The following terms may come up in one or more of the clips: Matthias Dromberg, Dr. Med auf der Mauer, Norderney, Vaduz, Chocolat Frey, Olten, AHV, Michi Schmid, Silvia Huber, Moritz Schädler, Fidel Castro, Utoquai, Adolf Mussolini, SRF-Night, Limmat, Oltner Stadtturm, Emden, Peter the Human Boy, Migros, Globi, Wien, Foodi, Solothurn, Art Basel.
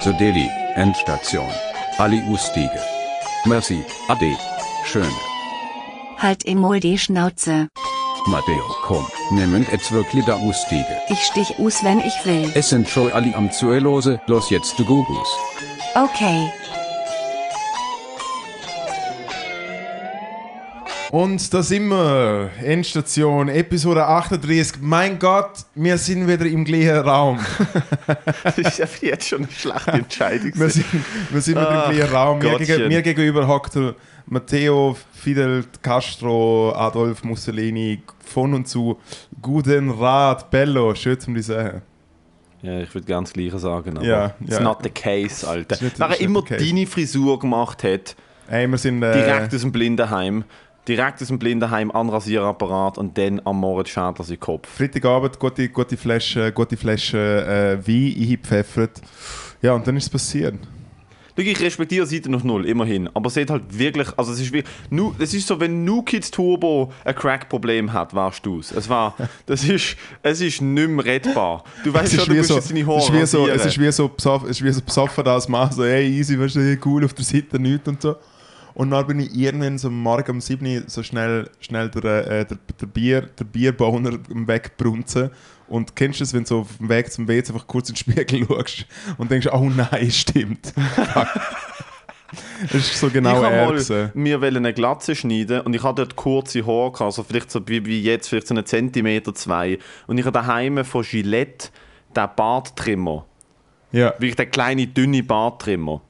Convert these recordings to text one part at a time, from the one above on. Zu Delhi, Endstation. Ali Ustige. Merci, Ade. Schöne. Halt emol die Schnauze. Matteo, komm, nimmen jetzt wirklich da Ustige. Ich stich us, wenn ich will. Es sind schon alle am Zuelose, los jetzt du Gugus. Okay. Und da sind wir, Endstation, Episode 38. Mein Gott, wir sind wieder im gleichen Raum. Das ist ja jetzt schon eine Schlachtentscheidung. Wir sind wieder im gleichen Raum. Mir gegenüber hockt der Matteo, Fidel Castro, Adolf Mussolini, von und zu. Guten Rat, Bello, schön zum dich sehen. Ja, ich würde gerne das Gleiche sagen, aber yeah, it's not the case, Alter. Nachher immer deine Frisur gemacht hat, hey, wir sind, direkt aus dem Blindenheim. Direkt aus dem Blindenheim, an Rasierapparat und dann am Moritz Schädler seinen Kopf. Freitagabend, gute Flasche Wein eingepfeffert. Ja, und dann ist es passiert. Ich respektiere Seite noch null, immerhin. Aber seht halt wirklich, also es ist wirklich, es ist so, wenn New Kids Turbo ein Crack-Problem hat, warst du es. Es ist nicht mehr rettbar. Du weißt schon, du musst jetzt deine Haare rasieren. Es ist wie so besoffen das Mann, so hey, easy, weißt du, cool, auf der Seite nichts und so. Und dann bin ich irgendwann so am Morgen um 7 Uhr so schnell der Bierbauner wegbrunzen. Und kennst du das, wenn du so auf dem Weg zum WC einfach kurz in den Spiegel schaust und denkst, oh nein, stimmt. Das ist so genau ehrlich. Wir wollten eine Glatze schneiden und ich hatte dort kurze Haare, also vielleicht so wie jetzt, vielleicht so einen Zentimeter, zwei. Und ich habe daheim von Gillette den Barttrimmer. Ja. Wirklich den kleinen, dünnen Barttrimmer,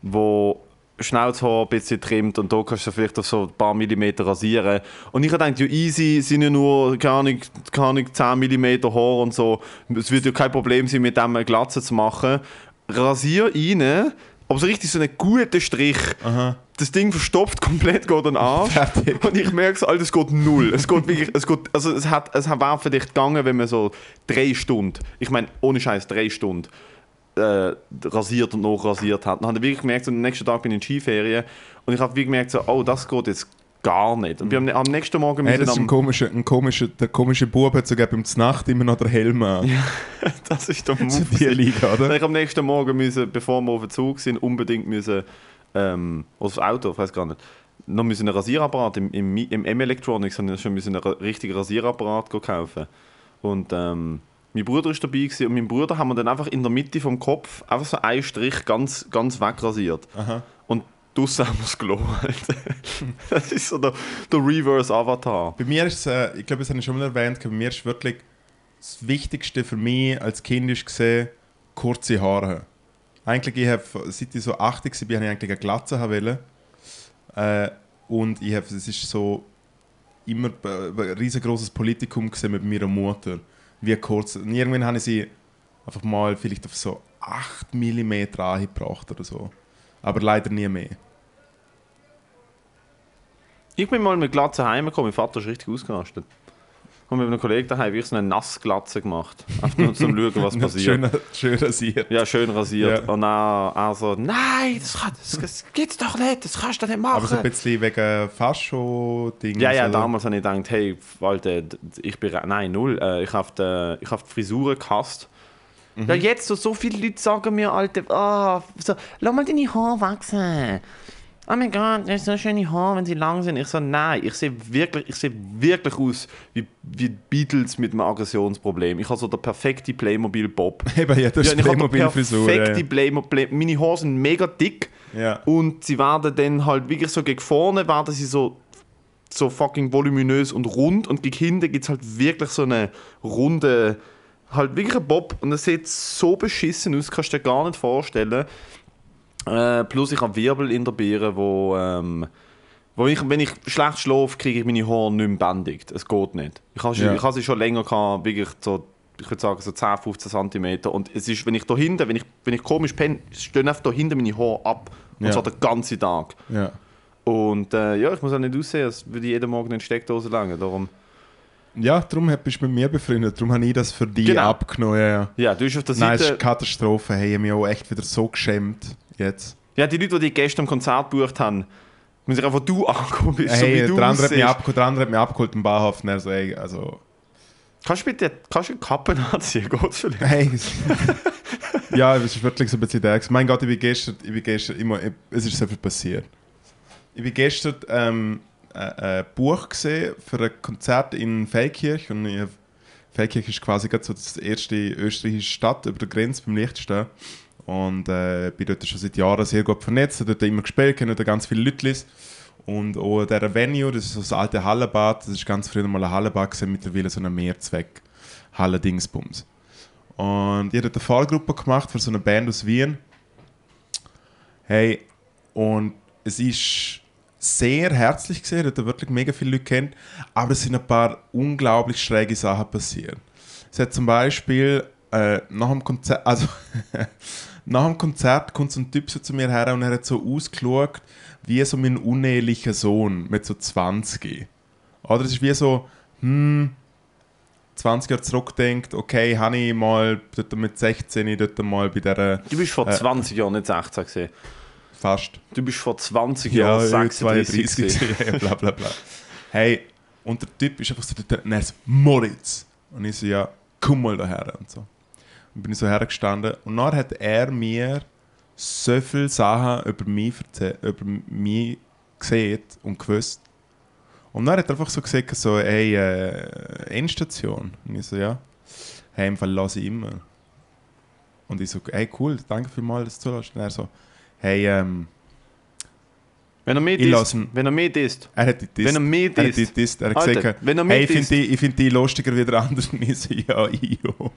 wo Schnauzhaar ein bisschen trimmt und da kannst du vielleicht auf so ein paar Millimeter rasieren. Und ich dachte, ja easy, sind ja nur gar nicht 10 Millimeter Haar und so. Es wird ja kein Problem sein, mit dem eine Glatze zu machen. Rasier rein, aber so richtig so einen guten Strich. Aha. Das Ding verstopft komplett, geht an den Arsch. Fertig. Und ich merke, Alter, es geht null. Es geht wirklich, es wäre für dich gegangen, wenn man so 3 Stunden, ich meine, ohne Scheiß 3 Stunden, rasiert und noch rasiert hat. Dann habe ich wirklich gemerkt, so, am nächsten Tag bin ich in Skiferien und ich habe wirklich gemerkt, so, oh, das geht jetzt gar nicht. Und wir haben am nächsten Morgen... Hey, das ist der komische Bub hat sogar beim Znacht immer noch den Helm an. Ja, das ist der Move. Die Liga, oder? Ich am nächsten Morgen, bevor wir auf den Zug sind, unbedingt aufs Auto, ich weiß gar nicht, noch einen Rasierapparat im M-Electronics habe ich schon einen richtigen Rasierapparat kaufen. Und mein Bruder war dabei gewesen, und meinem Bruder haben wir dann einfach in der Mitte vom Kopf einfach so einen Strich ganz, ganz wegrasiert. Aha. Und draussen haben wir es gelassen. Das ist so der Reverse-Avatar. Bei mir ist es, ich glaube, das habe ich schon mal erwähnt, bei mir ist wirklich das Wichtigste für mich als Kind war, kurze Haare. Eigentlich, seit ich so 80 war, habe ich eigentlich eine Glatze haben. Und es ist so immer ein riesengroßes Politikum gewesen mit meiner Mutter. Wie kurz. Und irgendwann habe ich sie einfach mal vielleicht auf so 8 mm angebracht oder so. Aber leider nie mehr. Ich bin mal mit Glatze heimgekommen, mein Vater ist richtig ausgerastet. Und mit einem Kollegen daheim habe ich so eine Nassglatze gemacht. Einfach nur zum Schauen, was passiert. schön rasiert. Ja, schön rasiert. Ja. Und dann also, nein, das gibt's doch nicht, das kannst du nicht machen. Aber so ein bisschen wegen Fascho-Ding. Ja, oder? Damals habe ich gedacht, hey, Alter, ich bin... Nein, null. Ich habe die Frisuren gehasst. Mhm. Ja, jetzt, so viele Leute sagen mir, Alter, so, lass mal deine Haare wachsen. Oh mein Gott, das ist so schöne Haare, wenn sie lang sind. Ich so, nein, ich sehe wirklich aus wie Beatles mit einem Aggressionsproblem. Ich habe so den perfekten Playmobil-Bob. Eben, ja, das ist Playmobil-Frisur. Meine Haare sind mega dick. Ja. Und sie werden dann halt wirklich so gegen vorne, werden sie so fucking voluminös und rund. Und gegen hinten gibt es halt wirklich so eine runde, halt wirklich ein Bob. Und das sieht so beschissen aus, kannst du dir gar nicht vorstellen. Plus ich habe Wirbel in der Birne, wenn ich schlecht schlafe, kriege ich meine Haare nicht mehr bändigt. Es geht nicht. Ich habe sie schon länger gehabt, wirklich so, ich würde sagen so 10, 15 cm. Und es ist, wenn ich da hinten, wenn ich komisch penne, stehen einfach da hinten meine Haare ab. Und zwar den ganzen Tag. Ja. Und ich muss auch nicht aussehen, als würde ich jeden Morgen in die Steckdose langen. Darum bist du mit mir befreundet, darum habe ich das für dich abgenommen. Ja, du bist auf der Seite... Nein, das ist eine Katastrophe, hey, ich habe mich auch echt wieder so geschämt. Jetzt. Ja, die Leute, die gestern am Konzert gebucht haben, müssen sich einfach du angekommen bist, hey, so wie du aussiehst. Der andere hat mich abgeholt im Bahnhof. Und er so, ey, also... Kannst du bitte eine Kappe anziehen? Geht's vielleicht? Hey. Ja, es ist wirklich so ein bisschen der. Mein Gott, ich bin gestern immer, es ist so viel passiert. Ich bin gestern ein Buch gesehen für ein Konzert in Feldkirch. Und Feldkirch ist quasi so die erste österreichische Stadt über der Grenze beim Liechtenstein. Und bin dort schon seit Jahren sehr gut vernetzt, dort immer gespielt, kenne da ganz viele Leute. Und auch dieser Venue, das ist so das alte Hallebad, das ist ganz früher mal ein Hallebad gewesen, mittlerweile so ein Mehrzweck-Halle-Dingsbums. Und ich habe dort eine Vorgruppe gemacht für so eine Band aus Wien. Hey, und es ist sehr herzlich gewesen, dort wirklich mega viele Leute kennt, aber es sind ein paar unglaublich schräge Sachen passiert. Es hat zum Beispiel nach dem Konzert kommt so ein Typ so zu mir her und er hat so ausgeschaut wie so mein unehelicher Sohn mit so 20. Oder es ist wie so, 20 Jahre zurückdenkt, okay, habe ich mal dort mit 16 dort mal bei dieser... Du bist vor 20 Jahren nicht 16 gewesen. Fast. Du bist vor 20 Jahren 36 gewesen. Bla bla bla. Hey, und der Typ ist einfach so, der ist Moritz. Und ich so, ja, komm mal daher und so. Und bin ich so hergestanden und dann hat er mir so viele Sachen über mich gesehen und gewusst. Und dann hat er einfach so gesagt, so, hey, Endstation. Und ich so, ja, hey, im Fall lasse ich immer. Und ich so, hey, cool, danke vielmals, dass du zulässt. Und er so, hey, wenn er mich disst, er hat dich disst. Er hat gesagt, hey, ich find dich lustiger wie der andere. Und ich so, ja, jo.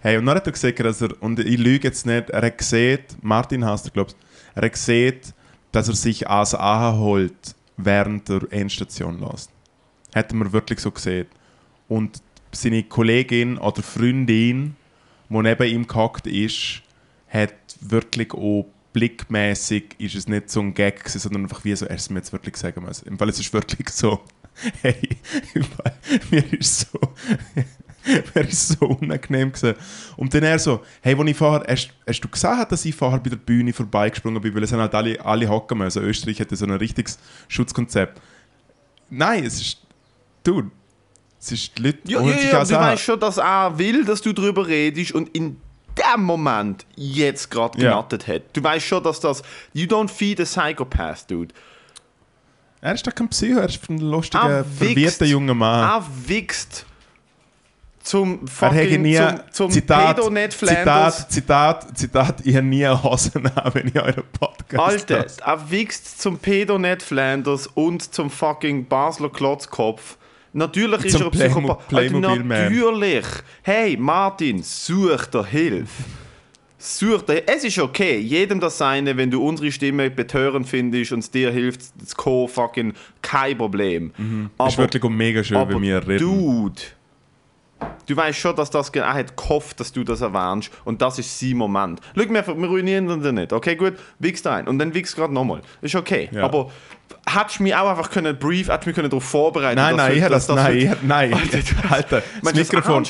Hey, und dann hat er gesagt, dass er, und ich lüge jetzt nicht, er hat gesehen, Martin heißt er, glaubst du, er hat gesehen, dass er sich als Aha holt, während der Endstation lässt. Hätten wir wirklich so gesehen. Und seine Kollegin oder Freundin, die neben ihm gehackt ist, hat wirklich auch blickmässig, ist es nicht so ein Gag gewesen, sondern einfach wie so, er ist mir jetzt wirklich sagen müssen. Im Fall, es ist wirklich so, hey, mir ist so unangenehm gewesen. Und dann er so, hey, wo ich vorher, hast du gesagt, dass ich vorher bei der Bühne vorbeigesprungen bin, weil es sind halt alle hocken müssen. Österreich hatte so ein richtiges Schutzkonzept. Nein, es ist, dude, es ist die Leute, du weißt schon, dass er will, dass du darüber redest und in dem Moment jetzt gerade genattet hat. Du weißt schon, dass das, you don't feed a psychopath, dude. Er ist doch kein Psycho, er ist ein lustiger, verwirrter junger Mann. Er wichst zum fucking, zum Pedo-Net-Flanders. Zitat, ich habe nie eine Hose an, wenn ich euren Podcast höre. Alter, er wichst zum Pedo-Net-Flanders und zum fucking Basler Klotzkopf. Natürlich ist er ein Psychopath. Natürlich. Hey, Martin, such dir Hilfe. Es ist okay, jedem das Seine, wenn du unsere Stimme betörend findest und es dir hilft, das fucking kein Problem. Mhm. Aber, ist wirklich mega schön, wenn wir reden. Dude, du weißt schon, dass das er hat gehofft, dass du das erwähnst und das ist sein Moment. Schau, wir ruinieren uns nicht, okay, gut, wichst ein und dann wichst gerade nochmal. Ist okay, ja. Aber... Hättest du mich auch einfach können briefen, hättest du mich darauf vorbereiten können? Nein, Alter, das Mikrofon.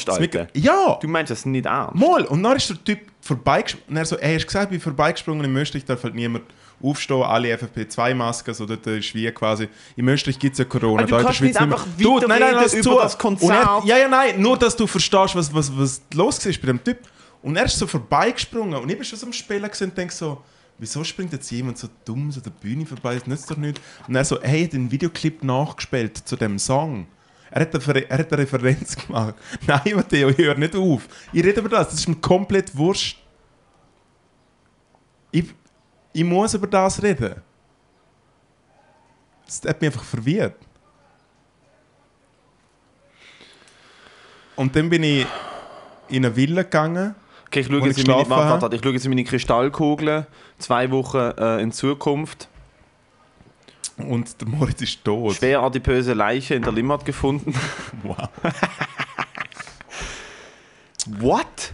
Ja! Du meinst das nicht ernst? Mal! Und dann ist der Typ vorbeigesprungen und er so, ey, hast du gesagt, ich bin vorbeigesprungen, in Österreich darf halt niemand aufstehen, alle FFP2-Masken, so dort ist wie quasi, in Österreich gibt es ja Corona, da in der Schweiz nicht mehr. Du kannst nicht einfach weiterreden über das Konzert. Nur dass du verstehst, was los war bei dem Typ. Und er ist so vorbeigesprungen und ich bin schon so am Spielen und denke so, wieso springt jetzt jemand so dumm so der Bühne vorbei, das nützt doch nichts. Und er so, hey, den Videoclip nachgespielt zu dem Song. Er hat eine Referenz gemacht. Nein, Matteo, ich höre nicht auf. Ich rede über das, das ist mir komplett wurscht. Ich muss über das reden. Das hat mich einfach verwirrt. Und dann bin ich in eine Villa gegangen. Okay, ich schaue jetzt in meine Kristallkugeln, 2 Wochen in Zukunft. Und der Moritz ist tot. Schwer adipöse Leiche in der Limmat gefunden. Wow. What?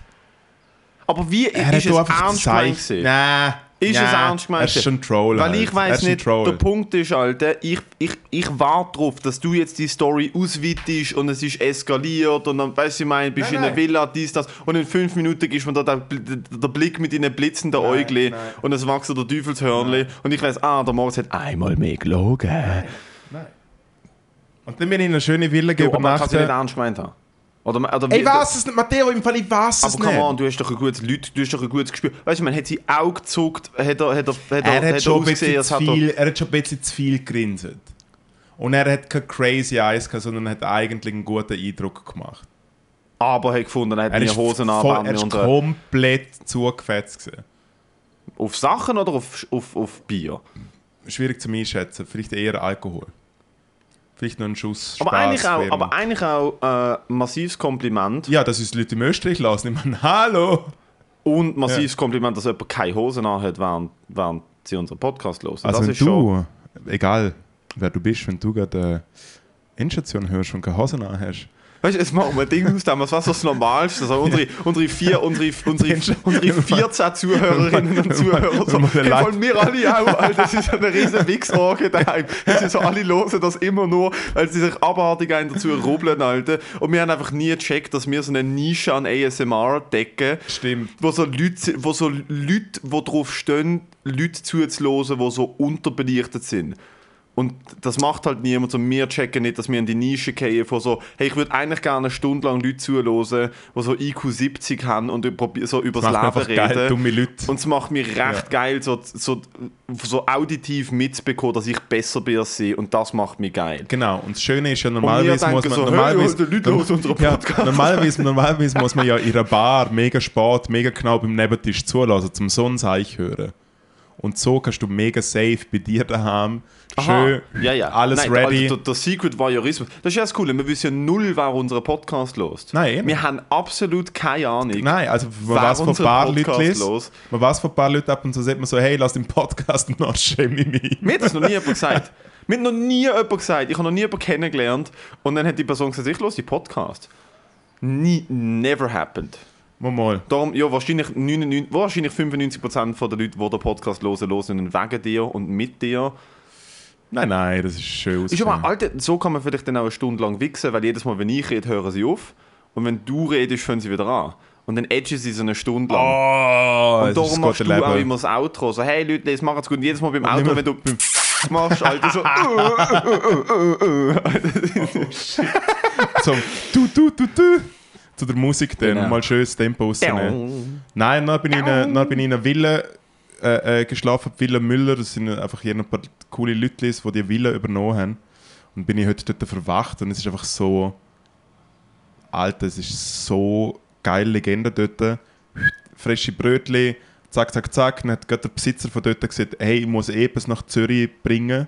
Aber wie ist es ernst gemeint? Nein. Es ernst gemeint? Er ist schon ein Troll. Weil ich weiß nicht, der Punkt ist, Alter, ich warte darauf, dass du jetzt die Story ausweitest und es ist eskaliert und dann, weißt du, ich meine, bist in einer Villa, dies, das und in 5 Minuten gibst du mir da der Blick mit deinen blitzenden Äugeln und es wächst der Teufelshörnli und ich weiß, der Moritz hat einmal mehr gelogen. Nein. Und dann bin ich in einer schönen Villa übernachtet. Aber man kann es nicht ernst gemeint haben. Oder ich weiß es nicht, Matteo, im Fall ich weiß es nicht. Aber come on, du hast doch ein gutes Leute, du hast doch ein gutes Gespür. Weißt du, man hat sein Auge gezuckt, er hat schon ein bisschen zu viel gegrinset. Und er hat keine crazy eyes gehabt, sondern hat eigentlich einen guten Eindruck gemacht. Aber er hat gefunden, er hat meine Hosen an. Er ist komplett zugefetzt gewesen. Auf Sachen oder auf Bier? Schwierig zu einschätzen, vielleicht eher Alkohol. Vielleicht noch einen Schuss Spaß. Aber eigentlich auch massives Kompliment. Ja, dass uns die Leute in Österreich lassen. Ich meine, hallo! Und massives Kompliment, dass jemand keine Hosen anhat, während sie unseren Podcast hören. Also das wenn ist du, schon egal wer du bist, wenn du gerade Endstation hörst und keine Hosen anhast. Weißt du, jetzt machen wir ein Ding aus damals, was das Normalste ist. Also unsere 14 Zuhörerinnen und Zuhörer, so, hey, wollen wir alle auch, Alter, das ist eine riesen Wichsfrage daheim. Das ist so, alle hören das immer nur, weil sie sich abartig einen dazu rubbeln, Alter. Und wir haben einfach nie gecheckt, dass wir so eine Nische an ASMR decken. Stimmt. Wo Leute, die drauf stehen, Leute zuzuhören, die so unterbelichtet sind. Und das macht halt niemand, so wir checken nicht, dass wir in die Nische gehen von so, hey, ich würde eigentlich gerne eine Stunde lang Leute zuhören, die so IQ 70 haben und so über das Leben reden. Geil, dumme Leute. Und es macht mich recht geil, so auditiv mitzubekommen, dass ich besser bin als sie, und das macht mich geil. Genau, und das Schöne ist ja, normalerweise muss man ja in einer Bar mega spät, mega genau beim Nebentisch zulassen, zum Sonnenseich hören. Und so kannst du mega safe bei dir daheim. Schön, alles ready. Also der Secret Voyeurismus. Das ist ja das Coole, wir wissen ja null, wer unseren Podcast hört. Nein, eben. Wir haben absolut keine Ahnung. Nein, also man weiß von ein paar Leuten. Man weiß von ein paar Leuten ab und so, sagt man so, hey, lass den Podcast noch schämen. Mir hat das noch nie jemand gesagt. Ich habe noch nie jemanden kennengelernt. Und dann hat die Person gesagt, ich höre den Podcast. Never happened. Mal. Darum, ja, wahrscheinlich 95% der Leute, die den Podcast hören wegen dir und mit dir. Nein, das ist schön. Alter, so kann man vielleicht dann auch eine Stunde lang wichsen, weil jedes Mal, wenn ich rede, hören sie auf. Und wenn du redest, hören sie wieder an. Und dann edgen sie so eine Stunde lang. Oh, und darum machst du auch immer das Outro. So, hey Leute, das macht's gut. Und jedes Mal beim Outro, wenn du machst, Alter, so... zu der Musik dann, genau. Mal schönes Tempo rausnehmen. Nein, dann bin ich in einer Villa geschlafen, Villa Müller, das sind einfach hier ein paar coole Leute, die die Villa übernommen haben. Und bin ich heute dort verwacht und es ist einfach so... Alter, es ist so geile Legende dort. Frische Brötchen, zack, zack, zack. Dann hat gerade der Besitzer von dort gesagt, hey, ich muss etwas nach Zürich bringen.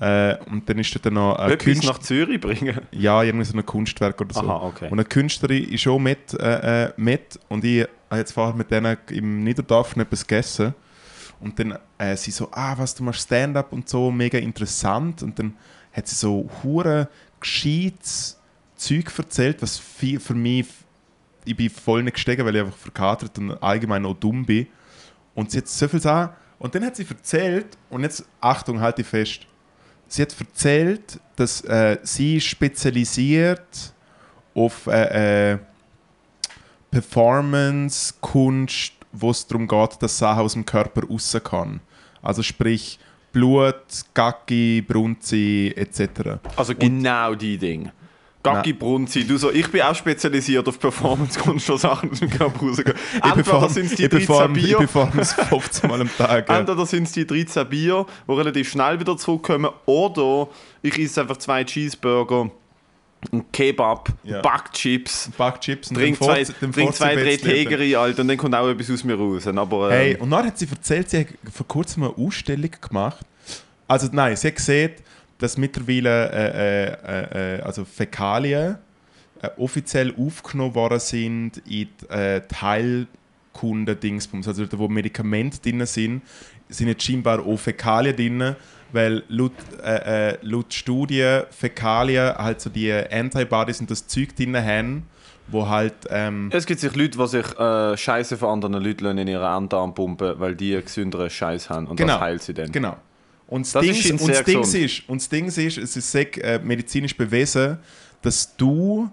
Und dann ist dort noch eine Künstlerin nach Zürich bringen? Ja, irgendwie so ein Kunstwerk oder so. Aha, okay. Und eine Künstlerin ist auch mit. Und ich habe jetzt vorher mit denen im Niederdorf etwas gegessen. Und dann sie so, was, du machst Stand-up und so, mega interessant. Und dann hat sie so hure gescheites Zeug erzählt, was viel für mich, ich bin voll nicht gestiegen, weil ich einfach verkatert und allgemein auch dumm bin. Und sie hat so viel gesagt. Und dann hat sie erzählt, und jetzt, Achtung, halte ich fest. Sie hat erzählt, dass sie spezialisiert auf Performance, Kunst, wo es darum geht, dass Sachen aus dem Körper raus kann. Also sprich Blut, Gacki, Brunzi etc. Also genau die Dinge. Gacki, Brunzi, du so, ich bin auch spezialisiert auf Performance-Kunst, schon Sachen aus dem Körper rausgehen. Entweder sind es die 13 Bier. Ich performe es 15 Mal am Tag. Ja. Entweder sind es die 13 Bier, die relativ schnell wieder zurückkommen, oder ich esse einfach 2 Cheeseburger, einen Kebab, Backchips. Trink 2, 3 Tegeri, Alter, und dann kommt auch etwas aus mir raus. Aber, hey, und dann hat sie erzählt, sie hat vor kurzem eine Ausstellung gemacht. Also nein, sie hat gesehen, dass mittlerweile also Fäkalien offiziell aufgenommen worden sind in die Teilkunden-Dingsbums. Also dort, wo Medikamente drin sind, sind jetzt scheinbar auch Fäkalien drin, weil laut Studien Fäkalien halt so die Antibodies und das Zeug drin haben, wo halt... es gibt sich Leute, die sich Scheiße von anderen Leuten in ihren Andarm pumpen, weil die gesünderen Scheiß haben, und genau, das heilt sie dann. Genau. Und das Ding ist, es ist sehr medizinisch bewiesen, dass du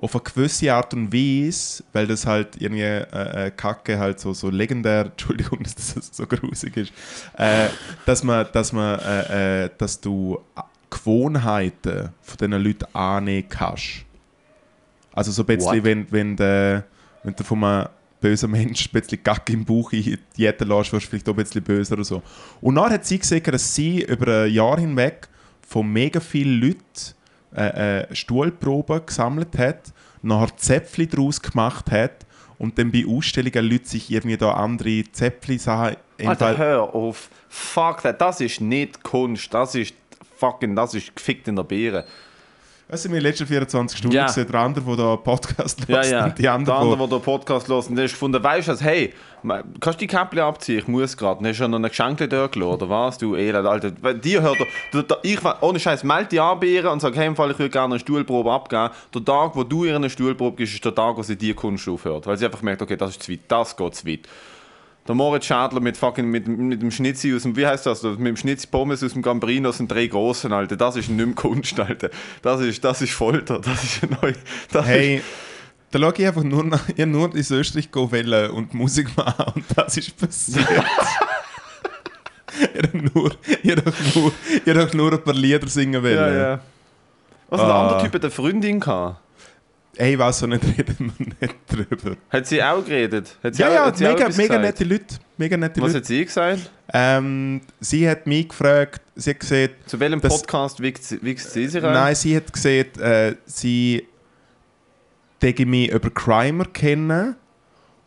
auf eine gewisse Art und Weise, weil das halt irgendwie Kacke halt so legendär, Entschuldigung, dass das so grusig ist, dass du Gewohnheiten von diesen Leuten annehmen kannst. Also so ein bisschen, wenn du von einem bösen Menschen ein bisschen Gacke im Bauch einjäten lässt, wirst du vielleicht auch ein bisschen böse oder so. Und dann hat sie gesehen, dass sie über ein Jahr hinweg von mega vielen Leuten Stuhlproben gesammelt hat, nachher Zäpfchen daraus gemacht hat und dann bei Ausstellungen Leute sich irgendwie da andere Zäpfchen-Sachen... Alter, hör auf. Fuck that. Das ist nicht Kunst. Das ist gefickt in der Beere. Das sind wir in den letzten 24 Stunden gesehen. Der andere, der den Podcast hört und die anderen, der den Podcast hört. Und dann hast du gefunden, weißt du, hey, kannst du die Käppchen abziehen? Ich muss gerade. Dann hast du ja noch ein Geschenk dort oder was? Du Elend, Alter. Die hört ich ohne Scheiß, meld die an Beere und sag, hey, im Fall, ich würde gerne eine Stuhlprobe abgeben. Der Tag, wo du ihr eine Stuhlprobe gibst, ist der Tag, wo sie die Kunst aufhört. Weil sie einfach merkt, okay, das ist zu weit, das geht zu weit. Der Moritz Schadler mit dem Schnitzi aus dem, wie heißt das? Mit dem Schnitzi Pommes aus dem Gambrino sind drei Grossen, Alter. Das ist nicht mehr Kunst, Alter. Das ist Folter. Das ist eine neue... Da schaue ich einfach nur in Österreich wählen und Musik machen und das ist passiert. ihr habt nur ein paar Lieder singen wollen. Ja, ja. Was hat der andere Typ eine Freundin gehabt? Ey, was so nicht reden wir nicht drüber. Hat sie auch geredet? Mega nette Leute. Was hat sie gesagt? Sie hat mich gefragt, sie hat gesagt... Zu welchem Podcast wichst sie sich rein? Nein, sie hat gesagt, sie würde mich über Crimer kennen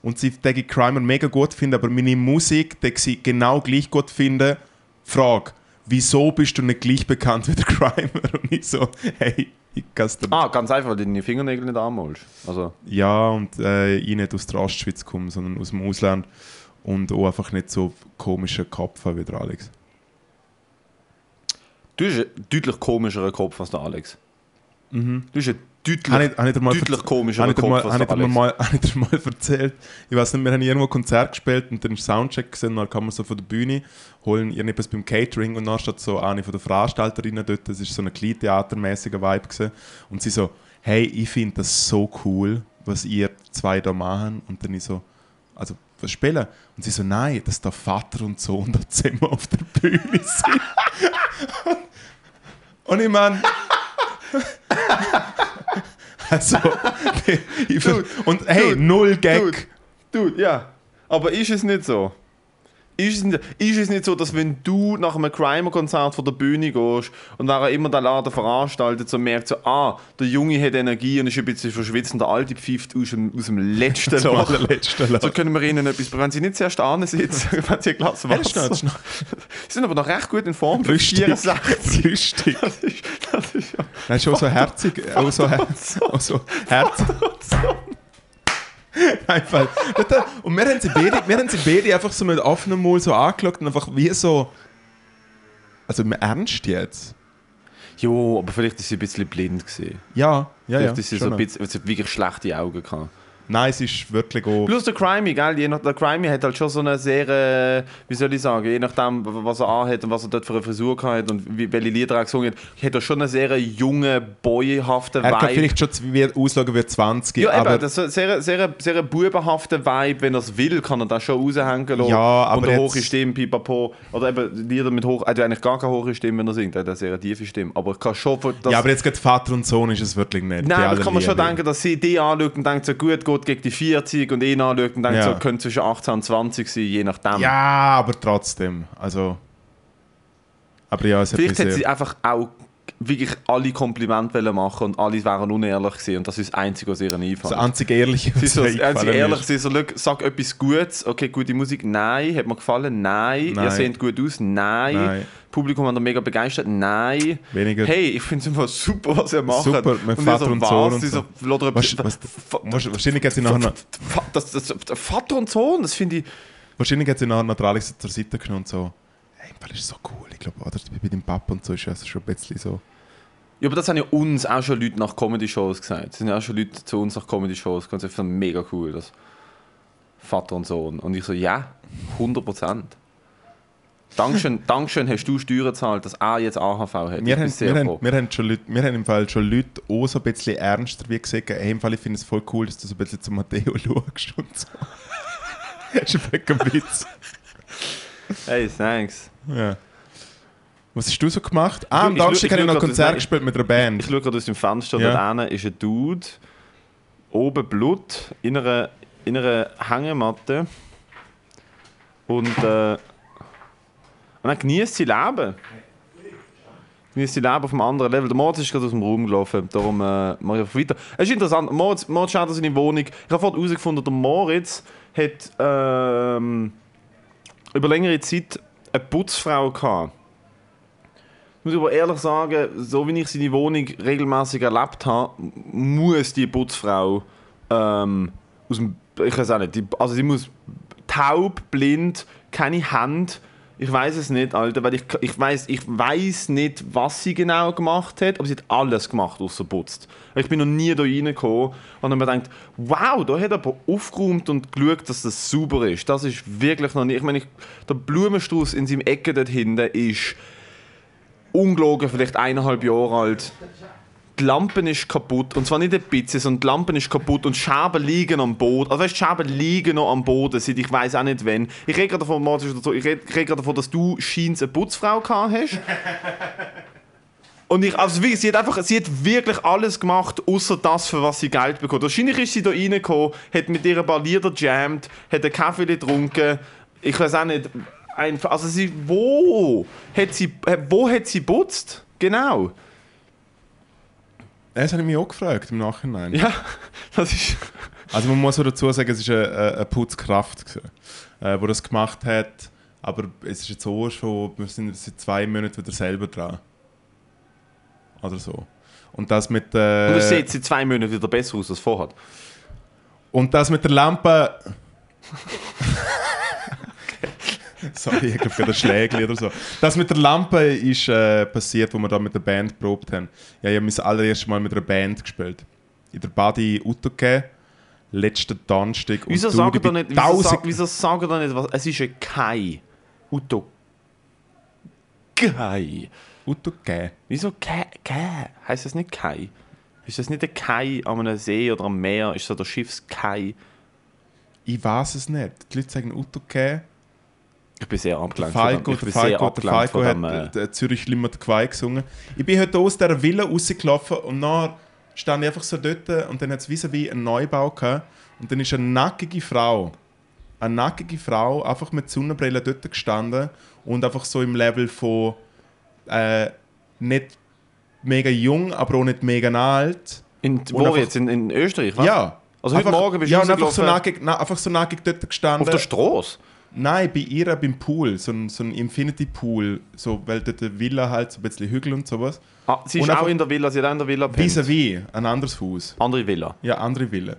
und sie würde Crimer mega gut finden, aber meine Musik sie genau gleich gut finden. Frage, wieso bist du nicht gleich bekannt wie der Crimer? Und ich so, hey... ganz einfach, weil du deine Fingernägel nicht anmalst. Also. Ja, und ich nicht aus der Ostschweiz komme, sondern aus dem Ausland. Und auch einfach nicht so komischen Kopf wie der Alex. Du bist ein deutlich komischerer Kopf als der Alex. Mhm. Du bist ein deutlich komischerer Kopf als der Alex. Habe ich dir mal erzählt. Ich weiß nicht, wir haben irgendwo ein Konzert gespielt und dann ist Soundcheck gesehen. Dann kam man so von der Bühne, holen irgendwas beim Catering und dann steht so eine von der Veranstalterinnen dort. Das war so ein kleintheatermäßiger Vibe gewesen. Und sie so, hey, ich finde das so cool, was ihr zwei da machen. Und dann ich so, also was spielen? Und sie so, nein, dass da Vater und Sohn da zusammen auf der Bühne sind. Und ich meine... Also, und hey, dude, null Gag. Dude, ja. Aber ist es nicht so? Ist es nicht so, dass wenn du nach einem Crimer-Konzert von der Bühne gehst und nachher immer den Laden veranstaltet, so merkt so, der Junge hat Energie und ist ein bisschen verschwitzt und der Alte pfeift aus dem letzten Loch. So können wir ihnen etwas, wenn sie nicht zuerst ansitzen, wenn sie ein Glas Wasser... Sie sind aber noch recht gut in Form. Lustig. Das ist ja... Das ist auch so herzig. Auch so herzig. Einfach. Und wir haben sie beide einfach so mit offenem Mund so angeschaut und einfach wie so... Also im Ernst jetzt? Jo, aber vielleicht war sie ein bisschen blind gewesen. Ja. Vielleicht ist sie so ein bisschen, also wirklich schlechte Augen gehabt. Nein, es ist wirklich auch... Plus der Crimey, gell? Der Crimey hat halt schon so eine sehr, wie soll ich sagen, je nachdem, was er anhat und was er dort für eine Frisur gehabt und welche Lieder er gesungen hat er schon einen sehr jungen, boyhaften Vibe. Er kann vielleicht schon ausschauen wie 20, ja, aber... Ja, das ist ein sehr, sehr, sehr bubenhafter Vibe, wenn er es will, kann er das schon raushängen lassen. Ja, aber und eine hohe Stimme, pipapo. Oder eben Lieder mit hoch... Er hat eigentlich gar keine hohe Stimme, wenn er singt. Er hat eine sehr tiefe Stimme. Aber ich kann schon... Ja, aber jetzt geht Vater und Sohn ist es wirklich nicht. Nein, aber kann man schon denken, dass sie die anschaut und denkt so, gut, geht gegen die 40 und ihn anschaut und denkt, so könnte zwischen 18 und 20 sein, je nachdem. Ja, aber trotzdem. Also, aber ja, es vielleicht hätte sie einfach auch wirklich alle Komplimente machen und alle wären unehrlich gewesen und das ist das Einzige, was ihr einfällt. Das einzige Ehrliche, was sag etwas Gutes, okay, gute Musik, nein, hat mir gefallen, nein. Ihr seht gut aus, nein. Publikum hat mega begeistert, nein. Weniger. Hey, ich finde es einfach super, was ihr macht. Super, mein Vater und Sohn. Und so. Wahrscheinlich hat sie nachher noch... Vater und Sohn, das finde ich... Wahrscheinlich hat sie nachher noch Alex zur Seite genommen und so... Hey, das ist so cool, ich glaube, bei deinem Papa und so ist es schon ein bisschen so... Ja, aber das haben ja uns auch schon Leute nach Comedy-Shows gesagt. Es sind ja auch schon Leute zu uns nach Comedy-Shows gesagt, das ist mega cool, das Vater und Sohn. Und ich so, ja, 100%. Dankeschön, hast du Steuern gezahlt, dass er jetzt AHV hat. Wir haben im Fall schon Leute auch so ein bisschen ernster wie gesagt, hey, im Fall, ich finde es voll cool, dass du so ein bisschen zu Matteo schaust und so. Das ist ein Witz. Hey, thanks. Ja. Was hast du so gemacht? Am Donnerstag habe ich noch ein Konzert gespielt mit einer Band. Ich schaue gerade aus dem Fenster, da hinten ist ein Dude, oben Blut in einer Hängematte und dann genießt sie Leben. Genießt sie Leben auf einem anderen Level. Der Moritz ist gerade aus dem Raum gelaufen, darum mache ich einfach weiter. Es ist interessant, Moritz schaut in seine Wohnung. Ich habe vorhin herausgefunden, der Moritz hat über längere Zeit eine Putzfrau gehabt. Ich muss aber ehrlich sagen, so wie ich seine Wohnung regelmäßig erlebt habe, muss die Putzfrau aus dem, ich weiß auch nicht, sie muss taub, blind, keine Hände, ich weiß es nicht, Alter, weil ich weiß nicht, was sie genau gemacht hat, aber sie hat alles gemacht, außer putzt. Ich bin noch nie da reingekommen und habe mir gedacht, wow, da hat er aber aufgeräumt und geschaut, dass das sauber ist. Das ist wirklich noch nicht, ich meine, der Blumenstrauß in seinem Ecke dort hinten ist ungelogen, vielleicht 1,5 Jahre alt. Die Lampe ist kaputt. Und zwar nicht ein bisschen, sondern die Lampe ist kaputt und Scherben liegen am Boden. Also weißt, Scherben liegen noch am Boden, seit ich weiss auch nicht wann. Ich rede gerade davon, Martin, ich rede davon, dass du scheinbar eine Putzfrau gehabt hast. Und sie hat wirklich alles gemacht, außer das, für was sie Geld bekommt. Wahrscheinlich ist sie da reingekommen, hat mit ihr ein paar Lieder gejammt, hat einen Kaffee getrunken. Ich weiß auch nicht. Also wo hat sie putzt? Genau. Das habe ich mich auch gefragt im Nachhinein. Ja, das ist... Also man muss dazu sagen, es war eine Putzkraft, die das gemacht hat. Aber es ist jetzt auch schon, wir sind seit 2 Monaten wieder selber dran. Oder so. Und das mit... Und es sieht seit 2 Monaten wieder besser aus, als vorher. Und das mit der Lampe... Sorry, ich glaube gerade ein Schlägli oder so. Das mit der Lampe ist passiert, wo wir da mit der Band probt haben. Ja, ich habe mein allererstes Mal mit einer Band gespielt. In der Badi Utoquai, letzten Donnerstag. Wieso sagen da nicht, was? Es ist ein Kai. Utoquai. Utoquai. Wieso Kai? Heißt das nicht Kai? Ist das nicht ein Kai an einem See oder am Meer? Ist das der Schiffskai? Ich weiß es nicht. Die Leute sagen Utoquai. Ich bin sehr abgelenkt. Der Falco hat Zürich Limmat gesungen. Ich bin heute aus dieser Villa rausgelaufen und dann stand ich einfach so dort und dann hat es vis-à-vis einen Neubau gehabt. Und dann ist eine nackige Frau einfach mit Sonnenbrille dort gestanden und einfach so im Level von nicht mega jung, aber auch nicht mega alt. In Österreich, was? Ja. Also heute Morgen bist du rausgelaufen? Ja, einfach so nackig dort gestanden. Auf der Straße? Nein, bei ihr beim Pool, so ein Infinity-Pool, so, weil dort die Villa halt so ein bisschen Hügel und sowas. Ah, sie ist auch in der Villa, sie hat auch in der Villa gepennt. Vis-à-vis, ein anderes Haus. Andere Villa. Ja, andere Villa.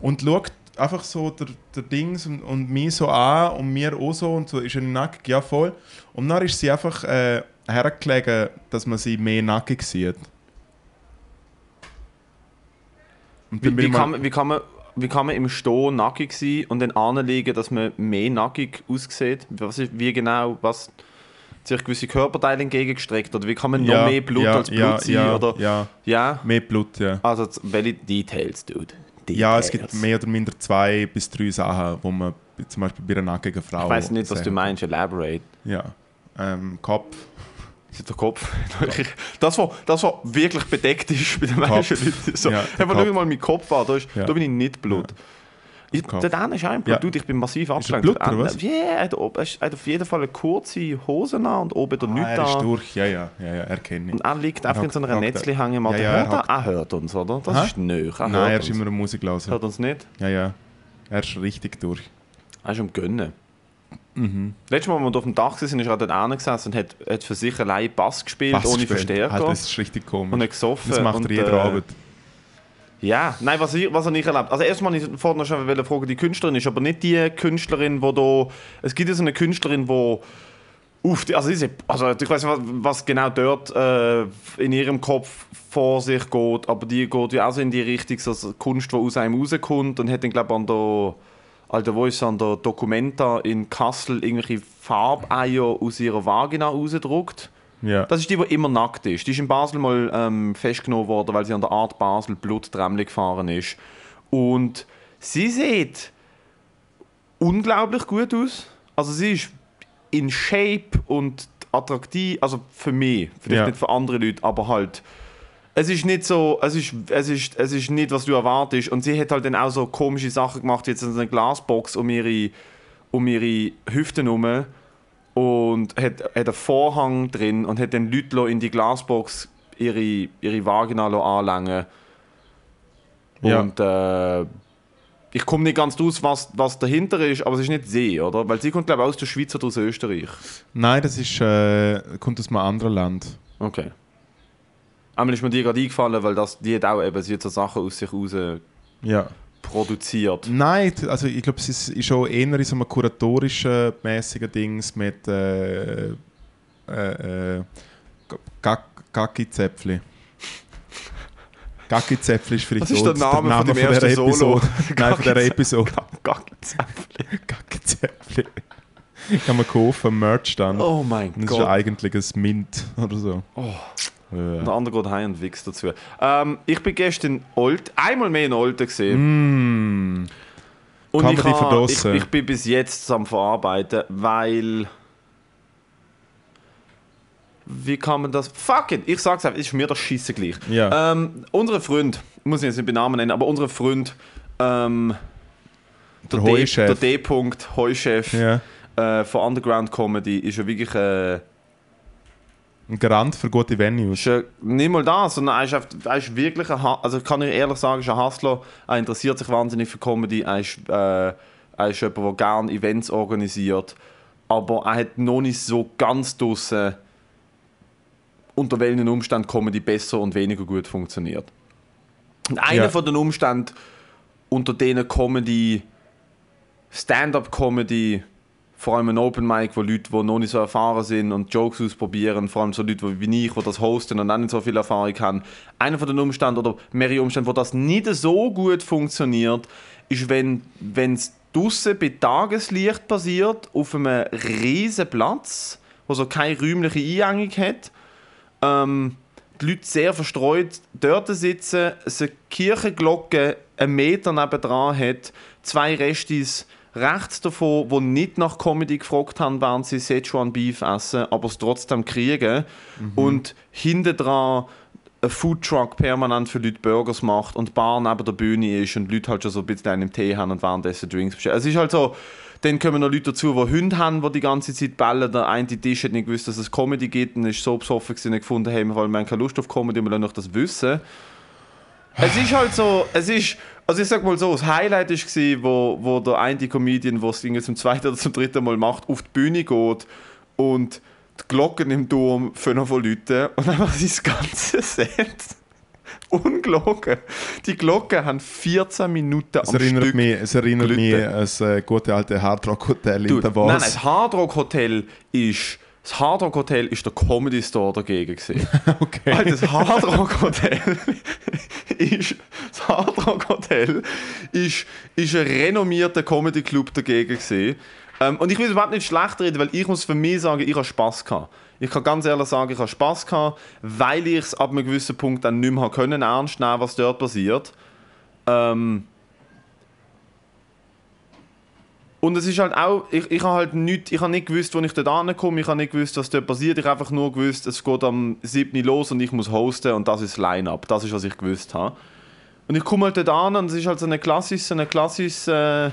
Und schaut einfach so der Dings und mich so an und mir auch so und so, ist eine nackig, ja voll. Und dann ist sie einfach hergelegen, dass man sie mehr nackig sieht. Und wie kann man im Stehen nackig sein und dann anlegen, dass man mehr nackig aussieht? Was sich gewisse Körperteile entgegengestreckt? Oder wie kann man noch mehr Blut als Blut sein? Ja, mehr Blut, ja. Also, welche Details, Dude? Details. Ja, es gibt mehr oder minder 2 bis 3 Sachen, die man zum Beispiel bei einer nackigen Frau... Ich weiss nicht, was du meinst, elaborate. Ja, Kopf. Der Kopf. Das, was wirklich bedeckt ist bei den meisten Leuten. So. Ja, hey, schau mal meinen Kopf an, da bin ich nicht Blut. Ja. Der Däne ist auch ein Blut, ich bin massiv abgeschlagen. Ist er Blut, oder was? Ja, er hat auf jeden Fall eine kurze Hose an und oben der nichts an. Er ist durch, ja, erkenne ich. Und er liegt einfach in so einer Netzli-Hängematte. Ja, er hört uns, oder? Das ist nöch. Nein, er ist immer eine Musik lausen. Hört uns nicht? Ja, er ist richtig durch. Er ist am Gönnen. Mhm. Letztes Mal, als wir auf dem Dach waren, ist er dort gesessen und hat für sich allein Bass gespielt, ohne Verstärker. Alter, das ist richtig komisch. Und hat gesoffen. Das macht er jeden Abend. Ja, nein, was er nicht erlebt. Also erstmal, ich wollte noch schon fragen, die Künstlerin ist, aber nicht die Künstlerin, die da... Es gibt ja so eine Künstlerin, die... ich weiß nicht, was genau dort in ihrem Kopf vor sich geht, aber die geht ja auch so in die Richtung, so Kunst, die aus einem rauskommt und hat dann, glaube ich, an der... Alter, wo ist an der Documenta in Kassel irgendwelche Farbeier aus ihrer Vagina rausgedruckt? Ja. Das ist die immer nackt ist. Die ist in Basel mal festgenommen worden, weil sie an der Art Basel Blut-Tremli gefahren ist. Und sie sieht unglaublich gut aus. Also sie ist in Shape und attraktiv, also für mich, vielleicht nicht für andere Leute, aber halt... es ist nicht so, es ist nicht, was du erwartest. Und sie hat halt dann auch so komische Sachen gemacht, jetzt in so einer Glasbox um ihre Hüften herum und hat einen Vorhang drin und hat dann Leute in die Glasbox ihre Vagina anlangen. Ja. Und ich komme nicht ganz raus, was dahinter ist, aber es ist nicht sie, oder? Weil sie kommt, glaube ich, aus der Schweiz oder aus Österreich. Nein, das ist, kommt aus einem anderen Land. Okay. Einmal ist mir die gerade eingefallen, weil die hat auch eben so Sachen aus sich raus produziert. Nein, also ich glaube, es ist schon eher in so einem kuratorischen, mäßigen Dings mit Gacki-Zäpfli. Gacki-Zäpfli ist vielleicht so der Name von der Episode. Nein, von der Episode. Gacki-Zäpfli. Kann man kaufen, Merch dann. Oh mein Gott. Das ist eigentlich ein Mint oder so. Oh. Ja. Der andere geht heim und wichst dazu. Ich bin gestern einmal mehr in Olten gesehen. Und ich bin bis jetzt am Verarbeiten, weil... Wie kann man das... Fuck it! Ich sag's einfach, ist mir das Scheiße gleich. Ja. Unser Freund, muss ich jetzt nicht beim Namen nennen, aber unser Freund, der D-Punkt, Heuchef, ja. Von Underground Comedy, ist ja wirklich... ein Garant für gute Venues. Nicht mal das, sondern er ist wirklich ein Hustler. Also kann ich ehrlich sagen, ist ein Hustler. Er interessiert sich wahnsinnig für Comedy. Er ist jemand, der gerne Events organisiert. Aber er hat noch nicht so ganz draussen, unter welchen Umständen Comedy besser und weniger gut funktioniert. Und einer von den Umständen, unter denen Comedy, Stand-up-Comedy, vor allem ein Open Mic, wo Leute, die noch nicht so erfahren sind und Jokes ausprobieren, vor allem so Leute wie ich, die das hosten und auch nicht so viel Erfahrung haben. Einer von den Umständen oder mehrere Umstände, wo das nicht so gut funktioniert, ist, wenn es draussen bei Tageslicht passiert, auf einem riesen Platz, wo so keine räumliche Einengung hat, die Leute sehr verstreut dort sitzen, eine Kirchenglocke einen Meter nebendran hat, zwei Restis rechts davon, die nicht nach Comedy gefragt haben, während sie Szechuan Beef essen, aber es trotzdem kriegen. Mhm. Und hinten dran ein Foodtruck permanent für Leute Burgers macht und die Bar neben der Bühne ist und Leute halt schon so ein bisschen einen im Tee haben und währenddessen Drinks bestellen. Es ist halt so, dann kommen noch Leute dazu, die Hunde haben, die ganze Zeit bellen. Der eine Tisch hat nicht gewusst, dass es Comedy gibt und ist so besoffen, dass sie nicht gefunden haben, weil wir keine Lust auf Comedy, wir lassen euch das wissen. Es ist halt so, also ich sag mal so, das Highlight war, wo der eine Comedian, der es zum zweiten oder zum dritten Mal macht, auf die Bühne geht und die Glocken im Turm von Leuten und einfach sein ganzes Set unglocken. Die Glocken haben 14 Minuten am Stück. Es erinnert mich an das gute alte Hardrock-Hotel in der Vase. Nein, das Hardrock-Hotel ist der Comedy-Store dagegen gewesen. Okay. Also das Hardrock-Hotel ist ein renommierter Comedy-Club dagegen gewesen. Und ich will überhaupt nicht schlecht reden, weil ich muss für mich sagen, ich habe Spass gehabt. Ich kann ganz ehrlich sagen, ich habe Spass gehabt, weil ich es ab einem gewissen Punkt dann nicht mehr können ernst nehmen, was dort passiert. Und es ist halt auch, ich habe nicht gewusst, wo ich dort ankomme, ich habe nicht gewusst, was dort passiert, ich habe einfach nur gewusst, es geht am 7. los und ich muss hosten und das ist das Line-Up, das ist, was ich gewusst habe. Und ich komme halt dort an und es ist halt so eine klassische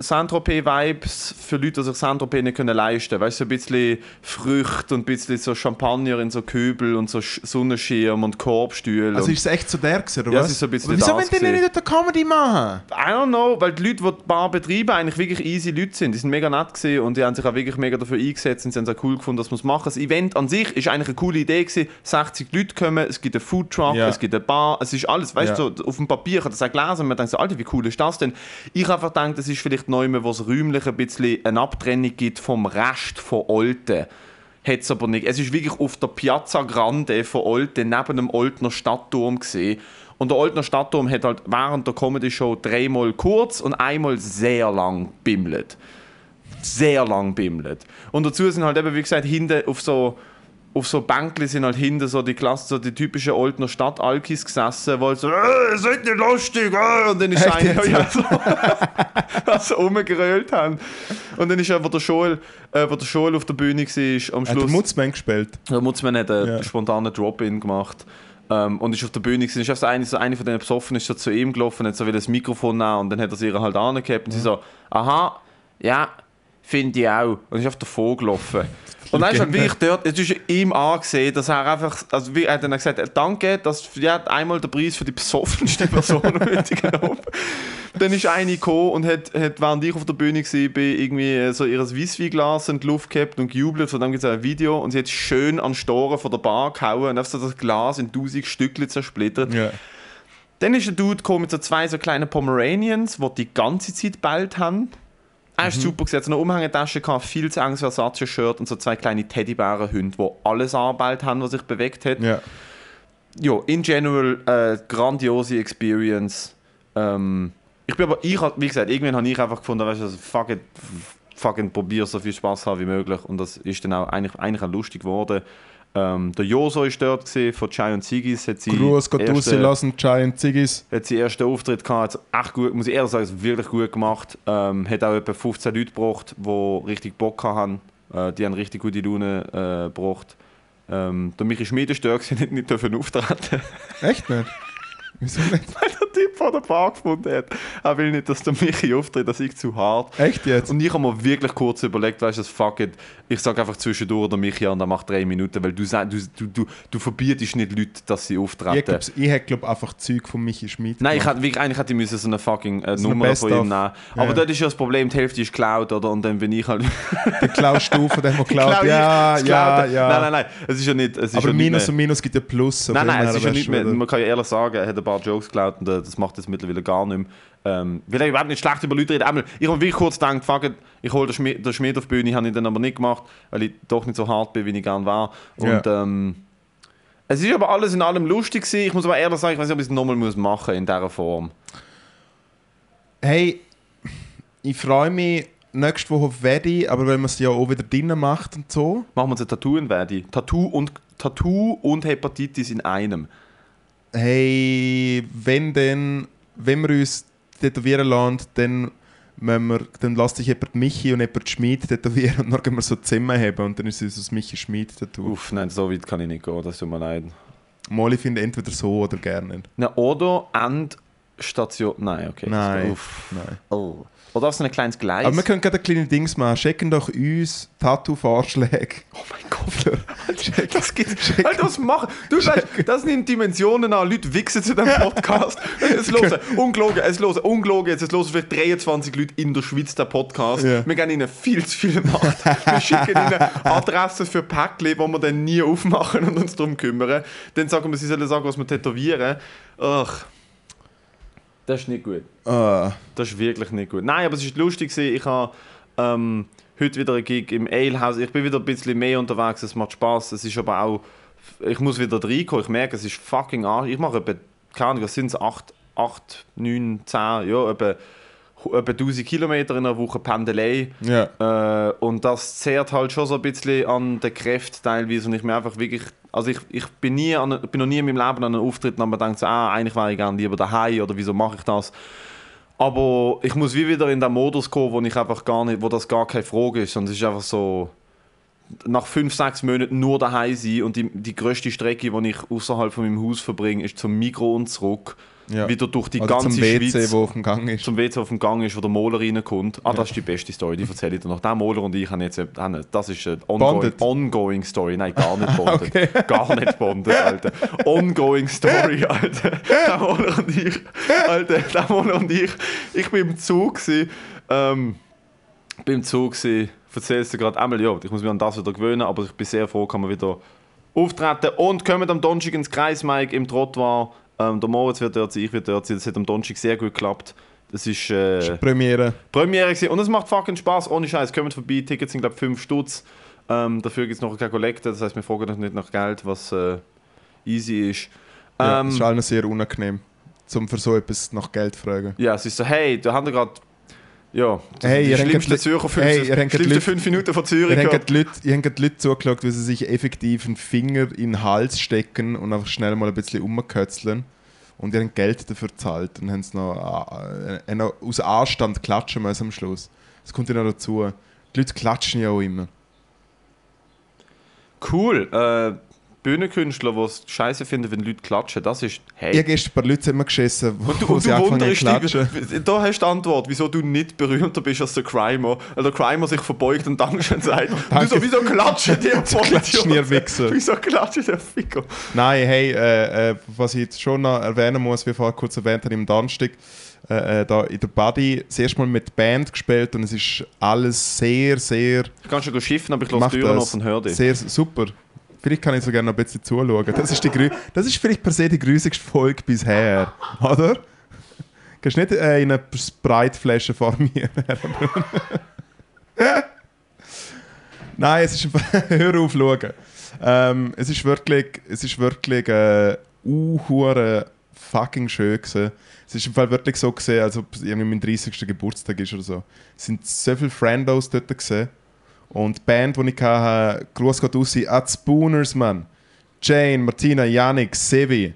Saint-Tropez-Vibes für Leute, die sich Saint-Tropez nicht leisten können. Weißt du, so ein bisschen Früchte und ein bisschen so Champagner in so Kübel und so Sonnenschirm und Korbstühle. Also ist es echt so der gewesen, oder was? Ja, es ist so ein bisschen. Aber wieso wollen die nicht eine Comedy machen? I don't know, weil die Leute, die Bar betreiben, eigentlich wirklich easy Leute sind. Die sind mega nett gewesen und die haben sich auch wirklich mega dafür eingesetzt und sie haben es auch cool gefunden, dass man es machen. Das Event an sich war eigentlich eine coole Idee gewesen. 60 Leute kommen, es gibt einen Foodtruck, es gibt eine Bar, es ist alles. Weißt du, so, auf dem Papier, ich habe das auch gelesen und man denkt so, Alter, wie cool ist das denn? Ich habe einfach gedacht, das ist vielleicht neu, wo es räumlich ein bisschen eine Abtrennung gibt vom Rest von Olten. Hat es aber nicht. Es war wirklich auf der Piazza Grande von Olten, neben dem Oltner Stadtturm gewesen. Und der Oltner Stadtturm hat halt während der Comedy-Show dreimal kurz und einmal sehr lang bimmelt. Sehr lang bimmelt. Und dazu sind halt eben, wie gesagt, hinten auf so Bänkli sind halt hinten so die typischen Oltner Stadtalkis gesessen, weil so, es ist nicht lustig, und dann ist so rumgerölt haben. Und dann ist einfach der Joel auf der Bühne war, am Schluss... Hat der Mutzmann gespielt? Der Mutzmann hat einen spontanen Drop-In gemacht. Und ist auf der Bühne gewesen, ist also eine von den Besoffenen ist so zu ihm gelaufen, hat so wieder das Mikrofon nahm und dann hat er es ihr halt angehabt und sie so, aha, ja, finde ich auch. Und ist auf davor gelaufen. Und dann ist halt wirklich dort, es ist ihm angesehen, dass er einfach, also er hat dann gesagt, danke, dass ja, einmal der Preis für die besoffenste Person genommen. Dann ist eine gekommen und hat während ich auf der Bühne war, bei irgendwie so ihr Weissweinglas in die Luft gehabt und gejubelt, von dem gibt es ein Video und sie hat schön an Storen von der Bar gehauen und einfach so das Glas in 1000 Stückchen zersplittert. Yeah. Dann ist ein Dude gekommen mit so zwei so kleinen Pomeranians, die ganze Zeit bellt haben. Er ist super gewesen, eine Umhängetasche gehabt, viel zu enges Versace-Shirt und so zwei kleine Teddybärenhunde, die alles angeballt haben, was sich bewegt hat. Yeah. Ja, in general, grandiose Experience. Wie gesagt, irgendwann habe ich einfach gefunden, weißt du, also fucking probier so viel Spaß haben wie möglich. Und das ist dann auch eigentlich auch lustig geworden. Der Joso war dort gewesen, von Giant Ziggies. Gruß Gott rauslassen, Giant Ziggies. Hat seinen ersten Auftritt gehabt, echt gut, muss ich ehrlich sagen, ist wirklich gut gemacht. Hat auch etwa 15 Leute gebracht, die richtig Bock haben. Die haben richtig gute Laune gebracht. Der Michi Schmid ist dort gewesen, nicht dürfen auftreten. Echt nicht? Wieso nicht? Weil der Typ vor der Bar gefunden hat. Er will nicht, dass der Michi auftritt, das ist zu hart. Echt jetzt? Und ich habe mir wirklich kurz überlegt, weißt du, fuck it. Ich sage einfach zwischendurch der Michi an, der macht 3 Minuten, weil du verbietest nicht Leute, dass sie auftreten. Ich hätte, glaube einfach Zeug von Michi Schmid. Nein, eigentlich hätte ich müssen so eine fucking Nummer von ihm nehmen. Aber ja. Dort ist ja das Problem, die Hälfte ist geklaut, oder? Und dann bin ich halt... Dann klaust du von dem, der klaut. Ja. Nein. Es ist ja nicht... Es ist aber ja Minus und Minus gibt ja Plus. Nein, es ist ja nicht mehr... Man kann ja ehrlich sagen, er hat ein paar Jokes geklaut und das macht das mittlerweile gar nicht mehr. Will ich überhaupt nicht schlecht über Leute reden. Ich habe wirklich kurz gedacht, fuck it, ich hole den Schmied auf die Bühne, habe ich dann aber nicht gemacht, weil ich doch nicht so hart bin, wie ich gerne war. Und, yeah. Es ist aber alles in allem lustig gewesen. Ich muss aber ehrlich sagen, ich weiß nicht, ob ich es nochmal machen muss in dieser Form. Hey, ich freue mich nächste Woche auf Wedi, aber wenn man es ja auch wieder drinnen macht und so. Machen wir uns ein Tattoo in Wedi. Tattoo und Hepatitis in einem. Hey, wenn wir uns tätowieren lassen, dann lass dich jemand Michi und jemand Schmid tätowieren und dann können wir so Zimmer haben und dann ist es das Michi Schmid tätowiert. Uff, nein, so weit kann ich nicht gehen, das tut mir leid. Mal, ich finde entweder so oder gerne. Na, oder Endstation. Nein, okay. Nein. Uff. Nein. Oh. Oder auf so ein kleines Gleis. Aber wir können gerade kleine Dings machen. Schicken doch uns Tattoo-Vorschläge. Oh mein Gott. Das gibt's. Alter, was machen? Du weißt, das nimmt Dimensionen an. Leute wichsen zu diesem Podcast. Es hören ungelogen. Jetzt hören vielleicht 23 Leute in der Schweiz den Podcast. Yeah. Wir geben ihnen viel zu viel Macht. Wir schicken ihnen Adressen für Päckchen, die wir dann nie aufmachen und uns darum kümmern. Dann sagen wir, sie sollen sagen, was wir tätowieren. Ach. Das ist nicht gut. Das ist wirklich nicht gut. Nein, aber es war lustig. Ich habe heute wieder einen Gig im Alehouse. Ich bin wieder ein bisschen mehr unterwegs. Es macht Spass. Es ist aber auch... Ich muss wieder reinkommen. Ich merke, es ist fucking arg. Ich mache etwa... Keine Ahnung, was sind es? 8, 9, 10... Ja, etwa 1000 Kilometer in einer Woche Pendelei. Yeah. Und das zehrt halt schon so ein bisschen an der Kräfte teilweise. Und ich mir einfach wirklich... Also ich bin noch nie in meinem Leben an einem Auftritt und man denkt so, eigentlich wäre ich gerne lieber daheim oder wieso mache ich das? Aber ich muss wieder in den Modus kommen, wo ich einfach gar nicht, wo das gar keine Frage ist. Und es ist einfach so, nach 5-6 Monaten nur daheim sein und die grösste Strecke, die ich außerhalb von meinem Haus verbringe, ist zum Migros und zurück. Ja. Wieder durch die also ganze Schweiz. WC, wo auf dem Gang ist. Zum WC auf dem Gang ist, wo der Moller reinkommt. Das ist die beste Story, die erzähle ich dir noch. Der Moller und ich haben jetzt... Das ist eine ongoing Story. Nein, gar nicht bondet. Okay. Gar nicht bondet, Alter. Ongoing Story, Alter. Der Moller und ich. Ich bin im Zug gewesen. Erzählst du gerade einmal, ja, ich muss mich an das wieder gewöhnen, aber ich bin sehr froh, kann man wieder auftreten. Und kommen am Donnerstag ins Kreismike im Trottoir. Der Moritz wird dort sein, ich werde dort sein. Das hat am Donnerstag sehr gut geklappt. Das ist Premiere gewesen. Und es macht fucking Spaß, ohne Scheiß. Kommt vorbei, Tickets sind glaube 5 Stutz. Dafür gibt es noch keine Kollekte, das heisst, wir fragen noch nicht nach Geld, was easy ist. Ja, das ist allen sehr unangenehm, zum für so etwas nach Geld zu fragen. Ja, es ist so, hey, da haben wir gerade... Ja, hey, schlimmste 5 Minuten von Zürich. Ich habe die Leute zugeschaut, wie sie sich effektiv einen Finger in den Hals stecken und einfach schnell mal ein bisschen rumkötzeln. Und ihr habt Geld dafür gezahlt und haben es noch aus Anstand klatschen müssen am Schluss. Das kommt ja noch dazu. Die Leute klatschen ja auch immer. Cool. Bühnenkünstler, die es scheiße finden, wenn Leute klatschen, das ist hey. Ich gestern ein paar Leute immer geschissen, wo sie angefangen haben zu klatschen. Da hast du die Antwort, wieso du nicht berühmter bist als der Crimer. Weil der Crimer sich verbeugt und Dankeschön sagt, wieso klatschen die Polizisten? Wieso klatschen der Ficker? Nein, hey, was ich jetzt schon noch erwähnen muss, wie vorher kurz erwähnt habe, im Donnerstag, da in der Buddy, das erste Mal mit Band gespielt und es ist alles sehr, sehr... Ich kann schon schiffen, aber ich lasse die Türen auf und höre dich. Sehr super. Vielleicht kann ich sogar noch ein bisschen zuschauen. Das ist vielleicht per se die grusigste Folge bisher, oder? Kannst du nicht in eine Sprite-Flasche vor mir her? Nein, es ist hör auf, schauen. Es ist wirklich fucking schön gewesen. Es ist im Fall wirklich so gewesen, als ob es irgendwie mein 30. Geburtstag ist oder so. Es sind so viele Friendos dort gewesen. Und die Band, die ich hatte, Gruß geht raus an die Spooners, Mann. Jane, Martina, Yannick, Sevi.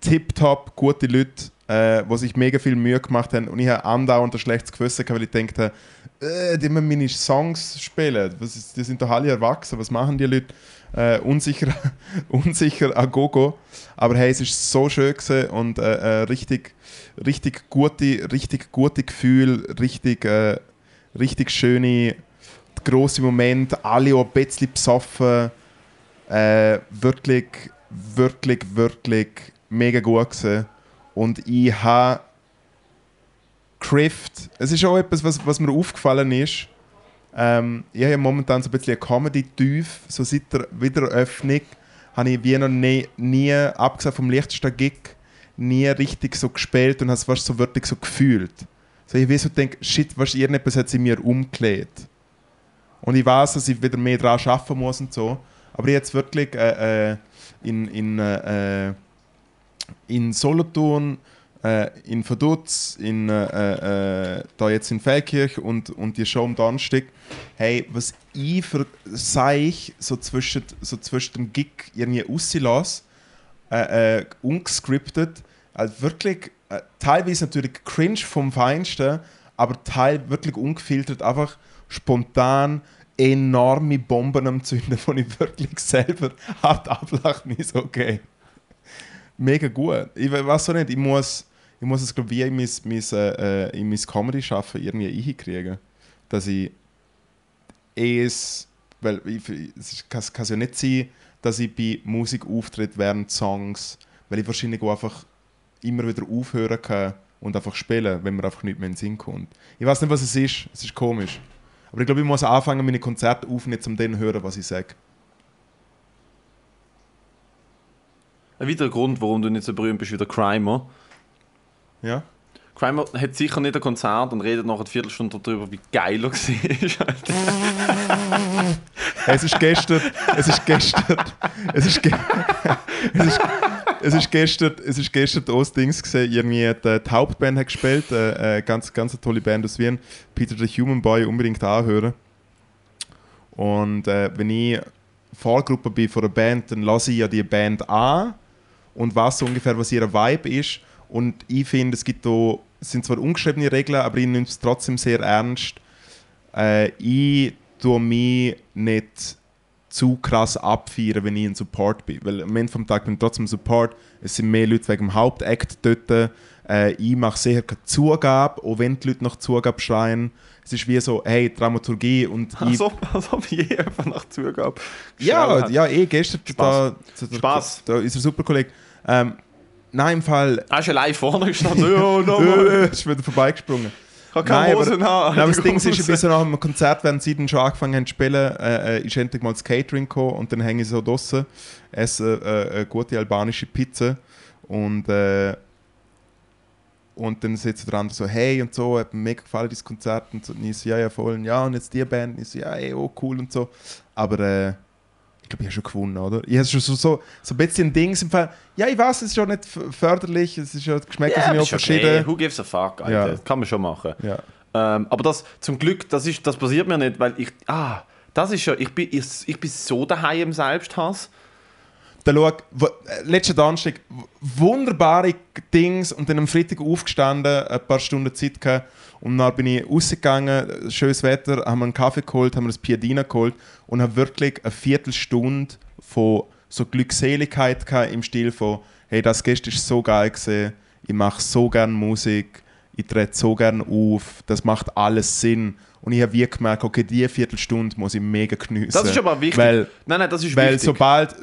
Tipptopp, gute Leute, die sich mega viel Mühe gemacht haben. Und ich habe andauernd ein schlechtes Gewissen, weil ich dachte, die müssen meine Songs spielen. Die sind doch alle erwachsen, was machen die Leute? Unsicher an Gogo. Aber hey, es war so schön gewesen und richtig gute Gefühle, richtig schöne... grosse Momente, alle auch ein bisschen besoffen. Wirklich mega gut gewesen. Und ich habe Grift. Es ist auch etwas, was mir aufgefallen ist. Ich habe ja momentan so ein bisschen eine Comedy-Tief. So seit der Wiederöffnung habe ich wie noch nie, abgesehen vom Liechtenstein-Gig, nie richtig so gespielt und habe es fast so wirklich so gefühlt. So, ich habe so gedacht, shit, was irgendetwas hat sie mir umgelegt. Und ich weiß, dass ich wieder mehr daran arbeiten muss und so. Aber ich jetzt wirklich in Solothurn, in Vaduz, da jetzt in Feldkirch und die Show am Donnerstag, hey, was ich für Seich so zwischen dem Gig irgendwie rauslasse, ungescriptet, also wirklich teilweise natürlich cringe vom Feinsten, aber teilweise wirklich ungefiltert, einfach spontan enorme Bomben am Zünden, die ich wirklich selber hart ablachen muss. Okay. Mega gut. Ich weiß auch nicht, ich muss es, glaube ich, wie in mein Comedy-Schaffen irgendwie hinkriegen. Dass ich es... Weil es kann ja nicht sein, dass ich bei Musik auftritt während Songs, weil ich wahrscheinlich auch einfach immer wieder aufhören kann und einfach spielen, wenn mir einfach nichts mehr in den Sinn kommt. Ich weiß nicht, was es ist. Es ist komisch. Aber ich glaube, ich muss anfangen, meine Konzerte aufzunehmen, um dann zu hören, was ich sage. Ein weiterer Grund, warum du nicht so berühmt bist wie der Crimer. Ja? Crimer hat sicher nicht ein Konzert und redet nach einer Viertelstunde darüber, wie geil er war. Es ist gestern auch das Dings gesehen. Irgendwie die Hauptband hat gespielt, eine ganz tolle Band aus Wien. Peter the Human Boy unbedingt anhören. Und wenn ich Vorgruppe bin von einer Band, dann lasse ich ja die Band an und weiß so ungefähr, was ihr Vibe ist. Und ich finde, es sind zwar ungeschriebene Regeln, aber ich nehme es trotzdem sehr ernst. Ich tue mich nicht zu krass abfeiern, wenn ich in Support bin. Weil am Ende des Tages bin ich trotzdem Support. Es sind mehr Leute wegen dem Hauptakt dort. Ich mache sicher keine Zugabe, auch wenn die Leute nach Zugabe schreien. Es ist wie so, hey, Dramaturgie und ich... Als ob ich einfach nach Zugabe schreien. Ja, gestern... Spass. Da ist ein super Kollege. Nein, im Fall... Er ist allein vorne gestanden. Ist wieder vorbeigesprungen. Ich habe keine Hosen haben. Aber das Ding ist, ein bisschen nach dem Konzert, während sie dann schon angefangen haben zu spielen, ist endlich mal das Catering gekommen und dann hänge ich so draussen, esse eine gute albanische Pizza und dann sitzt der andere so, hey und so, hat mir mega gefallen, dieses Konzert und so. Und ich so, ja, voll und ja, und jetzt die Band. Und ich so, ja, oh, cool und so. Aber ich glaube, ich habe schon gewonnen, oder? Ich habe schon so ein bisschen Dings im Fall. Ja, ich weiß, es ist schon nicht förderlich, es ist ja Geschmäcker sind ja auch verschieden. Okay. Who gives a fuck, Alter? Ja. Kann man schon machen. Ja. Aber das, zum Glück, das passiert mir nicht, weil ich. Das ist ja. Ich bin so daheim im Selbsthass. Da schau, letzten Donnerstag, wunderbare Dings und dann am Freitag aufgestanden, ein paar Stunden Zeit gehabt und dann bin ich rausgegangen, schönes Wetter, haben wir einen Kaffee geholt, haben wir ein Piadina geholt und habe wirklich eine Viertelstunde von so Glückseligkeit gehabt im Stil von «Hey, das Gäste ist so geil gewesen, ich mache so gerne Musik, ich trete so gerne auf, das macht alles Sinn». Und ich habe wie gemerkt, okay, diese Viertelstunde muss ich mega geniessen. Das ist aber wichtig. Nein, das ist weil wichtig. Weil sobald,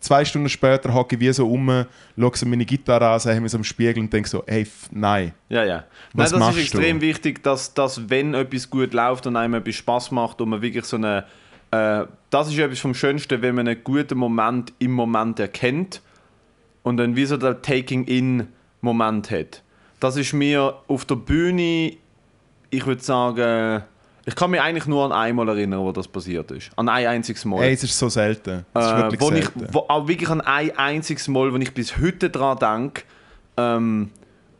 2 Stunden später, hocke ich wie so rum, schaue so meine Gitarre an, sehe mich so im Spiegel und denke so, hey, nein. Ja. Was nein, das ist extrem wichtig, dass wenn etwas gut läuft und einem etwas Spass macht und man wirklich so eine... das ist etwas vom Schönsten, wenn man einen guten Moment im Moment erkennt und dann wie so der Taking-in-Moment hat. Das ist mir auf der Bühne, ich würde sagen... Ich kann mich eigentlich nur an einmal erinnern, wo das passiert ist. An ein einziges Mal. Hey, es ist so selten. Es ist wirklich selten. Auch wirklich an ein einziges Mal, wenn ich bis heute dran denke.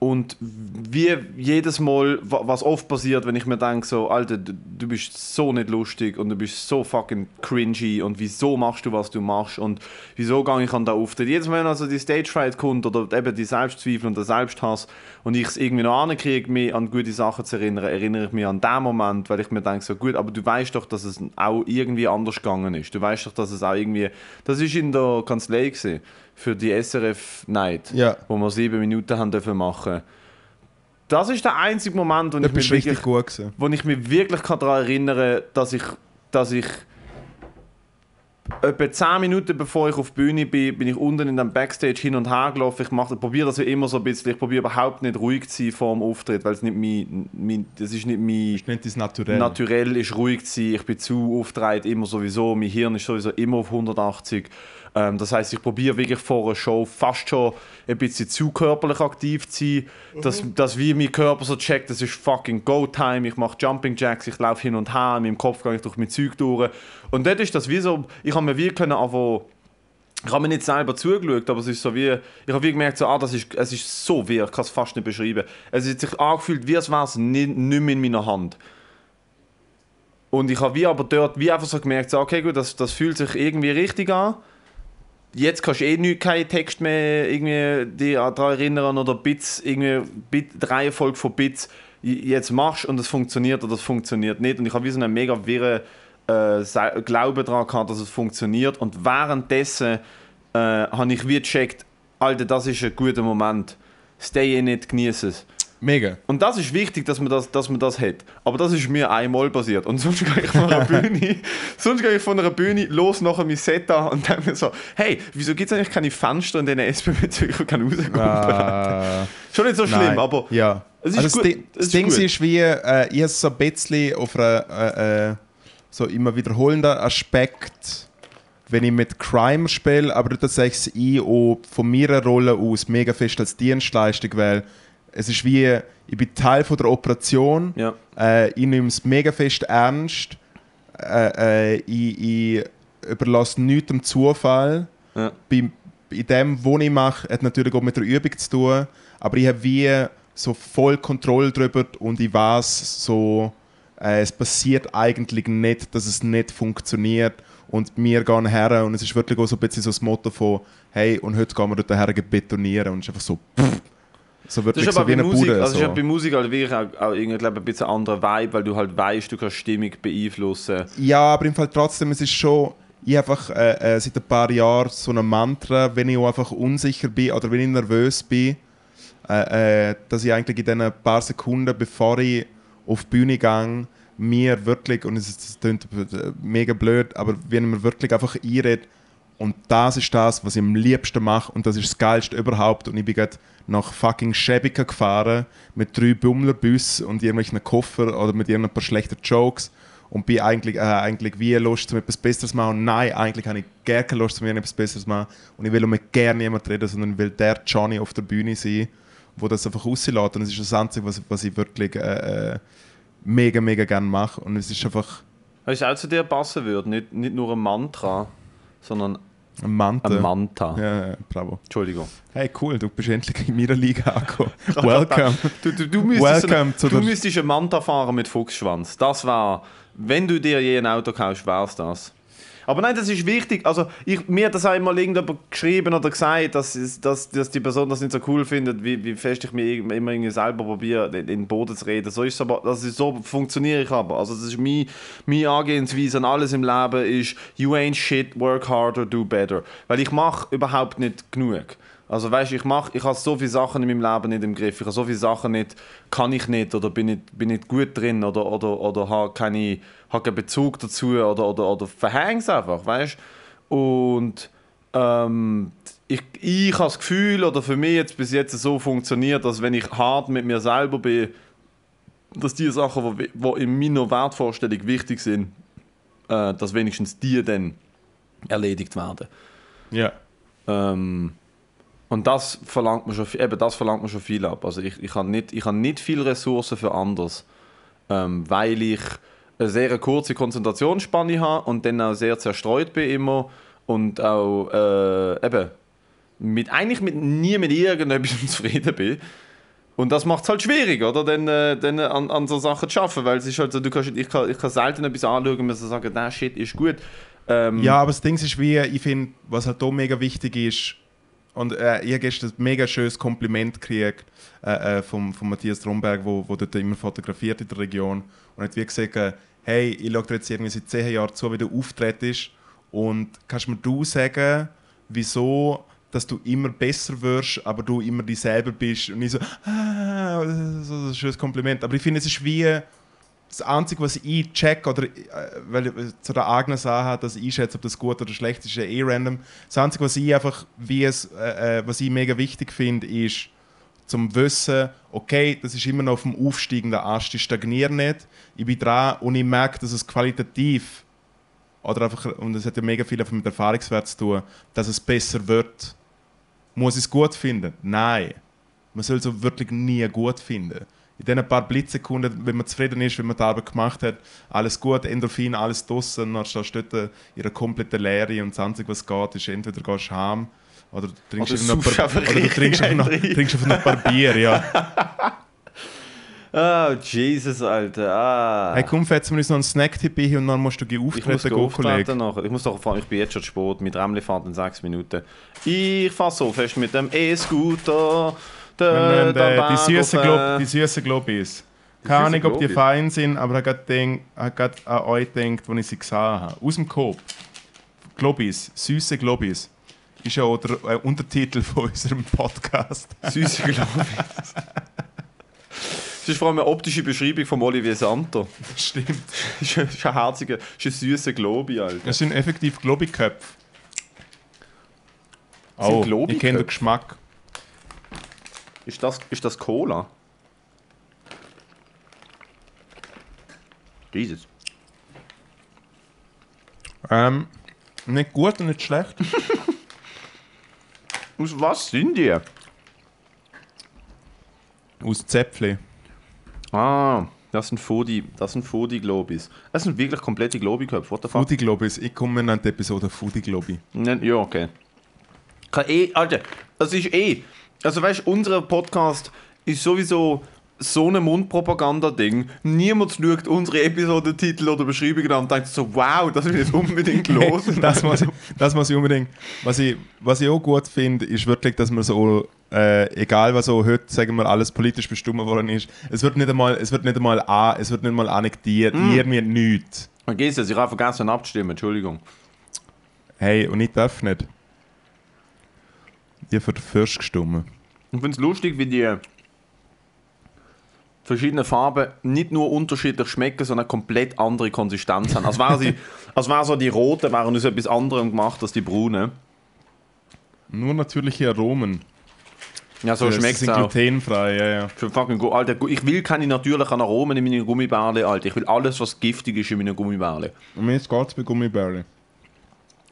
Und wie jedes Mal, was oft passiert, wenn ich mir denke, so, Alter, du bist so nicht lustig und du bist so fucking cringy und wieso machst du, was du machst und wieso gehe ich an da auf? Jedes Mal, wenn also die Stage-Fright kommt oder eben die Selbstzweifel und der Selbsthass und ich es irgendwie noch hinkriege, mich an gute Sachen zu erinnern, erinnere ich mich an den Moment, weil ich mir denke, so gut, aber du weißt doch, dass es auch irgendwie anders gegangen ist. Du weißt doch, dass es auch irgendwie... Das war in der Kanzlei gewesen. Für die SRF-Night, ja. Wo wir 7 Minuten haben dürfen machen. Das ist der einzige Moment, wo ich mich wirklich daran erinnere, dass ich etwa 10 Minuten bevor ich auf die Bühne bin ich unten in dem Backstage hin und her gelaufen. Ich probiere das ja immer so ein bisschen. Ich probiere überhaupt nicht ruhig zu sein vor dem Auftritt, weil es nicht mein das ist nicht mein... Das ist nicht das Naturell. Naturell ist ruhig zu sein. Ich bin zu aufgedreht, immer sowieso. Mein Hirn ist sowieso immer auf 180. Das heisst, ich probiere wirklich vor einer Show fast schon ein bisschen zu körperlich aktiv zu sein, dass wie mein Körper so checkt, das ist fucking Go-Time, ich mache Jumping Jacks, ich laufe hin und her, in meinem Kopf gehe ich durch mein Zeug durch. Und dort ist das wie so, ich habe mir wie können, aber ich habe mir nicht selber zugeschaut, aber es ist so wie, ich habe wie gemerkt, so, es ist so wirr, ich kann es fast nicht beschreiben. Es hat sich angefühlt, wie es wäre es nicht mehr in meiner Hand. Und ich habe wie aber dort wie einfach so gemerkt, so, okay gut, das fühlt sich irgendwie richtig an. Jetzt kannst du keinen Text mehr irgendwie dich daran erinnern oder Bits, die Reihenfolge von Bits jetzt machst und es funktioniert oder das funktioniert nicht. Und ich habe wie so einen mega wirren Glauben daran gehabt, dass es funktioniert. Und währenddessen habe ich wie gecheckt, Alter, das ist ein guter Moment. Stay in it, genieße es. Mega. Und das ist wichtig, dass man das hat. Aber das ist mir einmal passiert. Und sonst gehe ich von einer Bühne, los nachher mein Set an und denke mir so, hey, wieso gibt es eigentlich keine Fenster in diesen SBB-Zügen, die keine Rauskommen haben? Schon nicht so schlimm, aber ja. Es ist also gut. Das Ding ist wie, ich habe so ein bisschen auf einen so immer wiederholenden Aspekt, wenn ich mit Crime spiele, aber das sage ich auch von meiner Rolle aus mega fest als Dienstleistung, weil es ist wie, ich bin Teil von der Operation, ja. Ich nehme es mega fest ernst, ich überlasse nichts dem Zufall. Ja. In dem, was ich mache, hat natürlich auch mit der Übung zu tun, aber ich habe wie so voll Kontrolle darüber und ich weiß, so, es passiert eigentlich nicht, dass es nicht funktioniert und wir gehen her und es ist wirklich auch so ein bisschen so das Motto von «Hey, und heute gehen wir dort her betonieren» und es ist einfach so pff. So das ist so aber bei Musik, Bude, also so. Bei Musik halt wirklich auch ein bisschen anderer Vibe, weil du halt weißt, du kannst Stimmung beeinflussen. Ja, aber im Fall trotzdem, es ist schon, ich einfach seit ein paar Jahren so ein Mantra, wenn ich auch einfach unsicher bin oder wenn ich nervös bin, dass ich eigentlich in diesen paar Sekunden, bevor ich auf die Bühne gehe, mir wirklich, und es klingt mega blöd, aber wenn ich mir wirklich einfach einrede, und das ist das, was ich am liebsten mache und das ist das Geilste überhaupt. Und ich bin gerade nach fucking Schäbiker gefahren mit 3 Bummlerbüssen und irgendwelchen Koffer oder mit irgendein paar schlechten Jokes und bin eigentlich wie Lust, um etwas Besseres zu machen. Und nein, eigentlich habe ich gar keine Lust, um etwas Besseres zu machen. Und ich will mit gar niemand reden, sondern will der Johnny auf der Bühne sein, der das einfach rauslässt. Und es ist das Einzige, was ich wirklich mega, mega gerne mache. Und es ist einfach... Was ist auch zu dir passen würde, nicht nur ein Mantra, sondern... Ein Manta. Ja, bravo. Entschuldigung. Hey, cool, du bist endlich in meiner Liga angekommen. Welcome. Du müsstest ein Manta fahren mit Fuchsschwanz. Das war, wenn du dir je ein Auto kaufst, wär's das. Aber nein, das ist wichtig. Also mir hat das auch mal irgendjemand geschrieben oder gesagt, dass die Person das nicht so cool findet, wie fest ich mir immer irgendwie selber probiere, in den Boden zu reden. So ist es aber, das ist, so funktioniere ich aber. Also das ist meine Angehensweise an alles im Leben ist, you ain't shit, work harder, do better. Weil ich mache überhaupt nicht genug. Also weißt, ich habe so viele Sachen in meinem Leben nicht im Griff. Ich habe so viele Sachen nicht, kann ich nicht oder bin nicht gut drin oder habe keinen Bezug dazu oder verhänge es einfach, weißt? Und ich habe das Gefühl, oder für mich jetzt bis jetzt so funktioniert, dass wenn ich hart mit mir selber bin, dass die Sachen, die in meiner Wertvorstellung wichtig sind, dass wenigstens die dann erledigt werden. Ja. Und das verlangt man schon viel ab. Also ich habe nicht viele Ressourcen für anderes, weil ich eine sehr kurze Konzentrationsspanne habe und dann auch sehr zerstreut bin immer und auch nie mit irgendetwas zufrieden bin. Und das macht es halt schwierig, oder? Dann an so Sachen zu arbeiten, weil es ist halt so, ich kann selten etwas anschauen und muss sagen, der Shit ist gut. Ja, aber das Ding ist, ich finde, was halt hier mega wichtig ist, und ich habe gestern ein mega schönes Kompliment gekriegt von Matthias Dromberg, der dort immer fotografiert in der Region. Und hat wie gesagt, hey, ich schaue dir jetzt irgendwie seit 10 Jahren zu, wie du auftrittst. Und kannst mir du sagen, wieso dass du immer besser wirst, aber du immer dich selber bist? Und ich so, das ist ein schönes Kompliment. Aber ich finde, es ist wie das Einzige, was ich check, oder weil ich zu der Agnes anhat, dass ich einschätze, ob das gut oder schlecht ist, ist ja random. Das Einzige, was ich einfach, was ich mega wichtig finde, ist, zum Wissen, okay, das ist immer noch auf dem aufsteigenden Ast, ich stagniere nicht, ich bin dran und ich merke, dass es qualitativ, oder einfach, und das hat ja mega viel mit Erfahrungswert zu tun, dass es besser wird. Muss ich es gut finden? Nein. Man soll es so wirklich nie gut finden. In diesen paar Blitzsekunden, wenn man zufrieden ist, wenn man die Arbeit gemacht hat, alles gut, Endorphin, alles draussen, dann stehst du dort in einer kompletten Leere und das Einzige, was geht, ist entweder gehst du heim oder trinkst einfach noch ein paar Bier, ja. Oh, Jesus, Alter. Ah. Hey, komm, fetzen wir uns noch einen Snack-Tipp ein und dann musst du auftreten. Ich muss doch fahren, ich bin jetzt schon zu spät, mit Rämmli fahrt in 6 Minuten. Ich fahre so fest mit dem E-Scooter. Die süßen Globis. Keine Ahnung, ob die fein sind, aber ich habe gerade an euch gedacht, als ich sie gesehen habe. Aus dem Kopf. Globis, süße Globis. Ist ja auch der Untertitel von unserem Podcast. Süße Globis. Das ist vor allem eine optische Beschreibung von Olivier Santo. Stimmt. Das ist ein herziger, süßer Globi, Alter. Das sind effektiv Globiköpfe. Oh, ich kenne den Geschmack. Ist das Cola? Jesus. Nicht gut und nicht schlecht. Aus was sind die? Aus Zäpfli. Ah, das sind Foodi Globis. Das sind wirklich komplette Globi-Köpfe. What the fuck? Foodi Globis, ich komme in die Episode Foodi Globi. Ja, okay. Alter, das ist eh. Also weißt du, unser Podcast ist sowieso so ein Mundpropaganda-Ding. Niemand schaut unsere Episodentitel oder Beschreibungen an und denkt so, wow, das will ich jetzt unbedingt los. das muss ich unbedingt. Was ich auch gut finde, ist wirklich, dass man so, egal was so heute, sagen wir, alles politisch bestimmt worden ist, es wird nicht einmal annektiert, irgendwie nichts. Vergiss es, ich habe vergessen abzustimmen, Entschuldigung. Hey, und ich darf nicht. Die für den Fürst gestimmt. Ich finde es lustig, wie die verschiedenen Farben nicht nur unterschiedlich schmecken, sondern komplett andere Konsistenz haben. Als wären so die Roten wären aus etwas anderem gemacht als die Braunen. Nur natürliche Aromen. Ja, so schmeckt es auch. Glutenfrei, ja. Fucking Alter, ich will keine natürlichen Aromen in meinen Gummibärle, Alter. Ich will alles, was giftig ist in meinen Gummibärle. Und mir geht es bei Gummibärle.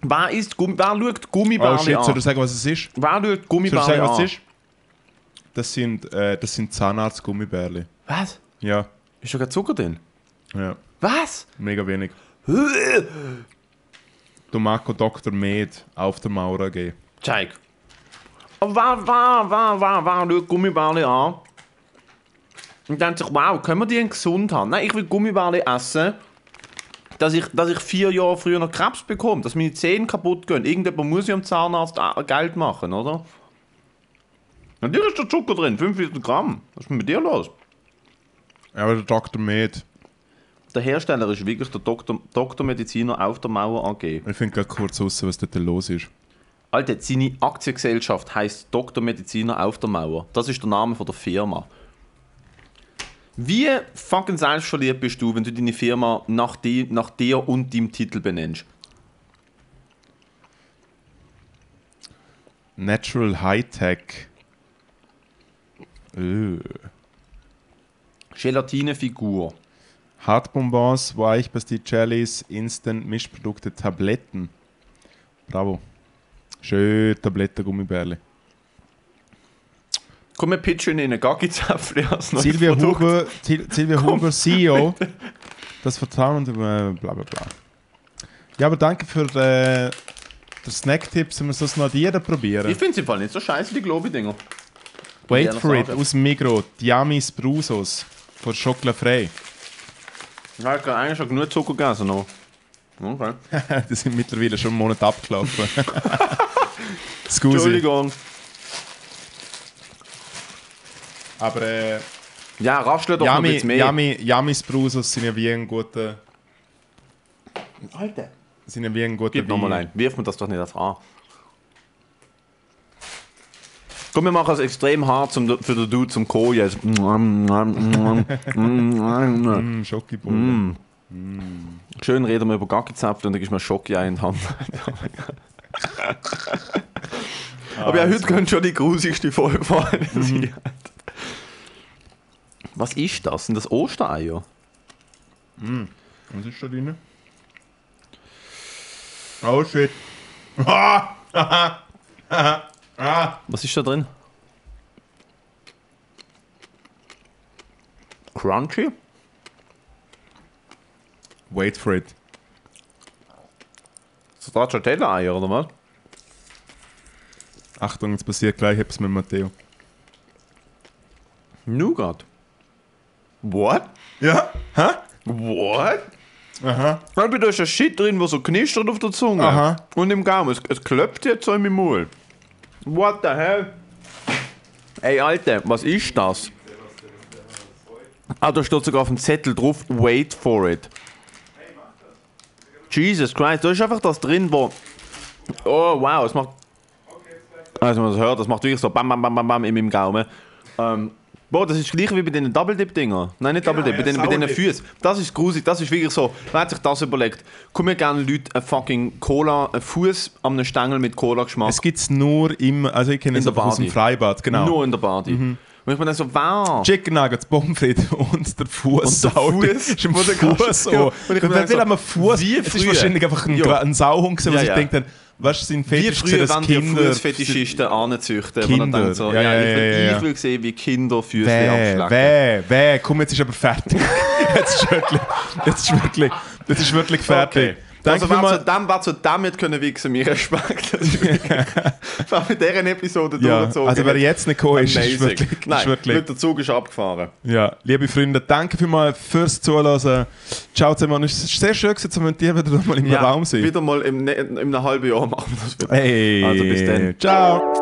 Wer schaut Gummibärle an? Oh shit, soll ich sagen, was es ist? Wer schaut Gummibärle an? Soll ich sagen, was es ist? Das sind Zahnarzt-Gummibärle. Was? Ja. Ist da kein Zucker drin? Ja. Was? Mega wenig. Tomako Dr. Med auf der Mauer AG. Zeig. Und wer schaut Gummibärle an? Und denkt sich, wow, können wir die gesund haben? Nein, ich will Gummibärle essen. dass ich 4 Jahre früher noch Krebs bekomme, dass meine Zähne kaputt gehen. Irgendjemand muss ja am Zahnarzt Geld machen, oder? Natürlich ist da Zucker drin, 500 Gramm. Was ist denn mit dir los? Ja, aber der Dr. Med. Der Hersteller ist wirklich der Dr. Mediziner auf der Mauer AG. Ich finde gerade kurz raus, was dort los ist. Alter, seine Aktiengesellschaft heisst Dr. Mediziner auf der Mauer. Das ist der Name von der Firma. Wie fucking selbstverliebt bist du, wenn du deine Firma nach dir und deinem Titel benennst? Natural Hightech. Gelatinefigur. Hartbonbons, Weichpastille, Jellies, Instant, Mischprodukte, Tabletten. Bravo. Schön, Tabletten, Gummibärle. Komm, wir pitchen in einen Gaggi-Zapfli als neues Produkt. Silvia Huber, CEO. Bitte. Das Vertrauen und bla bla bla. Ja, aber danke für den Snack-Tipp. Sollen wir es noch an jeder probieren? Ich finde es im Fall nicht so scheiße, die Globi-Dinger. Wait for it, aus dem Migros. Yummi Brusos von Chocolat Frey. Ich habe eigentlich schon genug Zucker gegessen. Noch. Okay. Die sind mittlerweile schon einen Monat abgelaufen. Entschuldigung. Aber ja, raschelt doch noch ein bisschen mehr. Yummi Brusos sind ja wie ein guter... Alter. Sind ja wie ein guter... Gib nochmal ein. Wirf mir das doch nicht auf an. Komm, wir machen es extrem hart für den Dude zum Co. jetzt. Schokibohnen. Schön reden wir über Gaggi-Zapfen und dann gibst du mir Schoki ein in die Hand. Aber ja, heute könnte schon die grusigste Folge fallen. Was ist das? Sind das Ostereier? Was ist da drin? Oh shit. Was ist da drin? Crunchy? Wait for it. Ist das Stracciatella-Eier oder was? Achtung, jetzt passiert gleich etwas mit Matteo. Nougat. What? Ja. Hä? What? Aha. Da ist ein Shit drin, was so knistert auf der Zunge. Aha. Und im Gaumen. Es klopft jetzt so im Mund. What the hell? Ey, Alter, was ist das? Ah, da steht sogar auf dem Zettel drauf, wait for it. Jesus Christ, da ist einfach das drin, wo... Oh, wow, es macht... Also man hört, das macht wirklich so bam, bam, bam, bam, bam in meinem Gaumen. Boah, das ist gleich wie bei den Double-Dip-Dinger. Nein, nicht Double-Dip, ja, bei den Füßen. Das ist grusig, das ist wirklich so. Wer hat sich das überlegt? Kommen gerne Leute einen fucking Cola, einen Fuß an einem Stängel mit Cola-Geschmack. Es gibt es nur im, also ich kenne es aus dem Freibad, genau. Nur in der Body. Mhm. Und ich bin dann so, wow. Chicken Nuggets, Pommes frites und der Fuß. Und der Fuß. Ich muss den Fuß an. Wenn wir am Fuß, es ist wahrscheinlich einfach ein Sauhund, was ich denke dann, weißt du, sind Fetisch, wie früher, dass Kinder Fußfetischisten anzüchten. Kinder. So, ich will sehen, wie Kinder Füße abschlagen. Komm, jetzt ist aber fertig. Jetzt ist wirklich fertig. Okay. Also, wer zu damit können wichsen, mir Respekt. War mit dieser Episode durchgezogen. Also, wer jetzt nicht gekommen ist, ist wirklich... Nein, der Zug ist abgefahren. Ja, liebe Freunde, danke vielmals fürs Zuhören. Ciao zusammen. Es ist sehr schön, dass wir mit dir wieder mal im Raum sind. Wieder mal in einem halben Jahr machen wir das wieder. Hey, also bis dann. Ciao.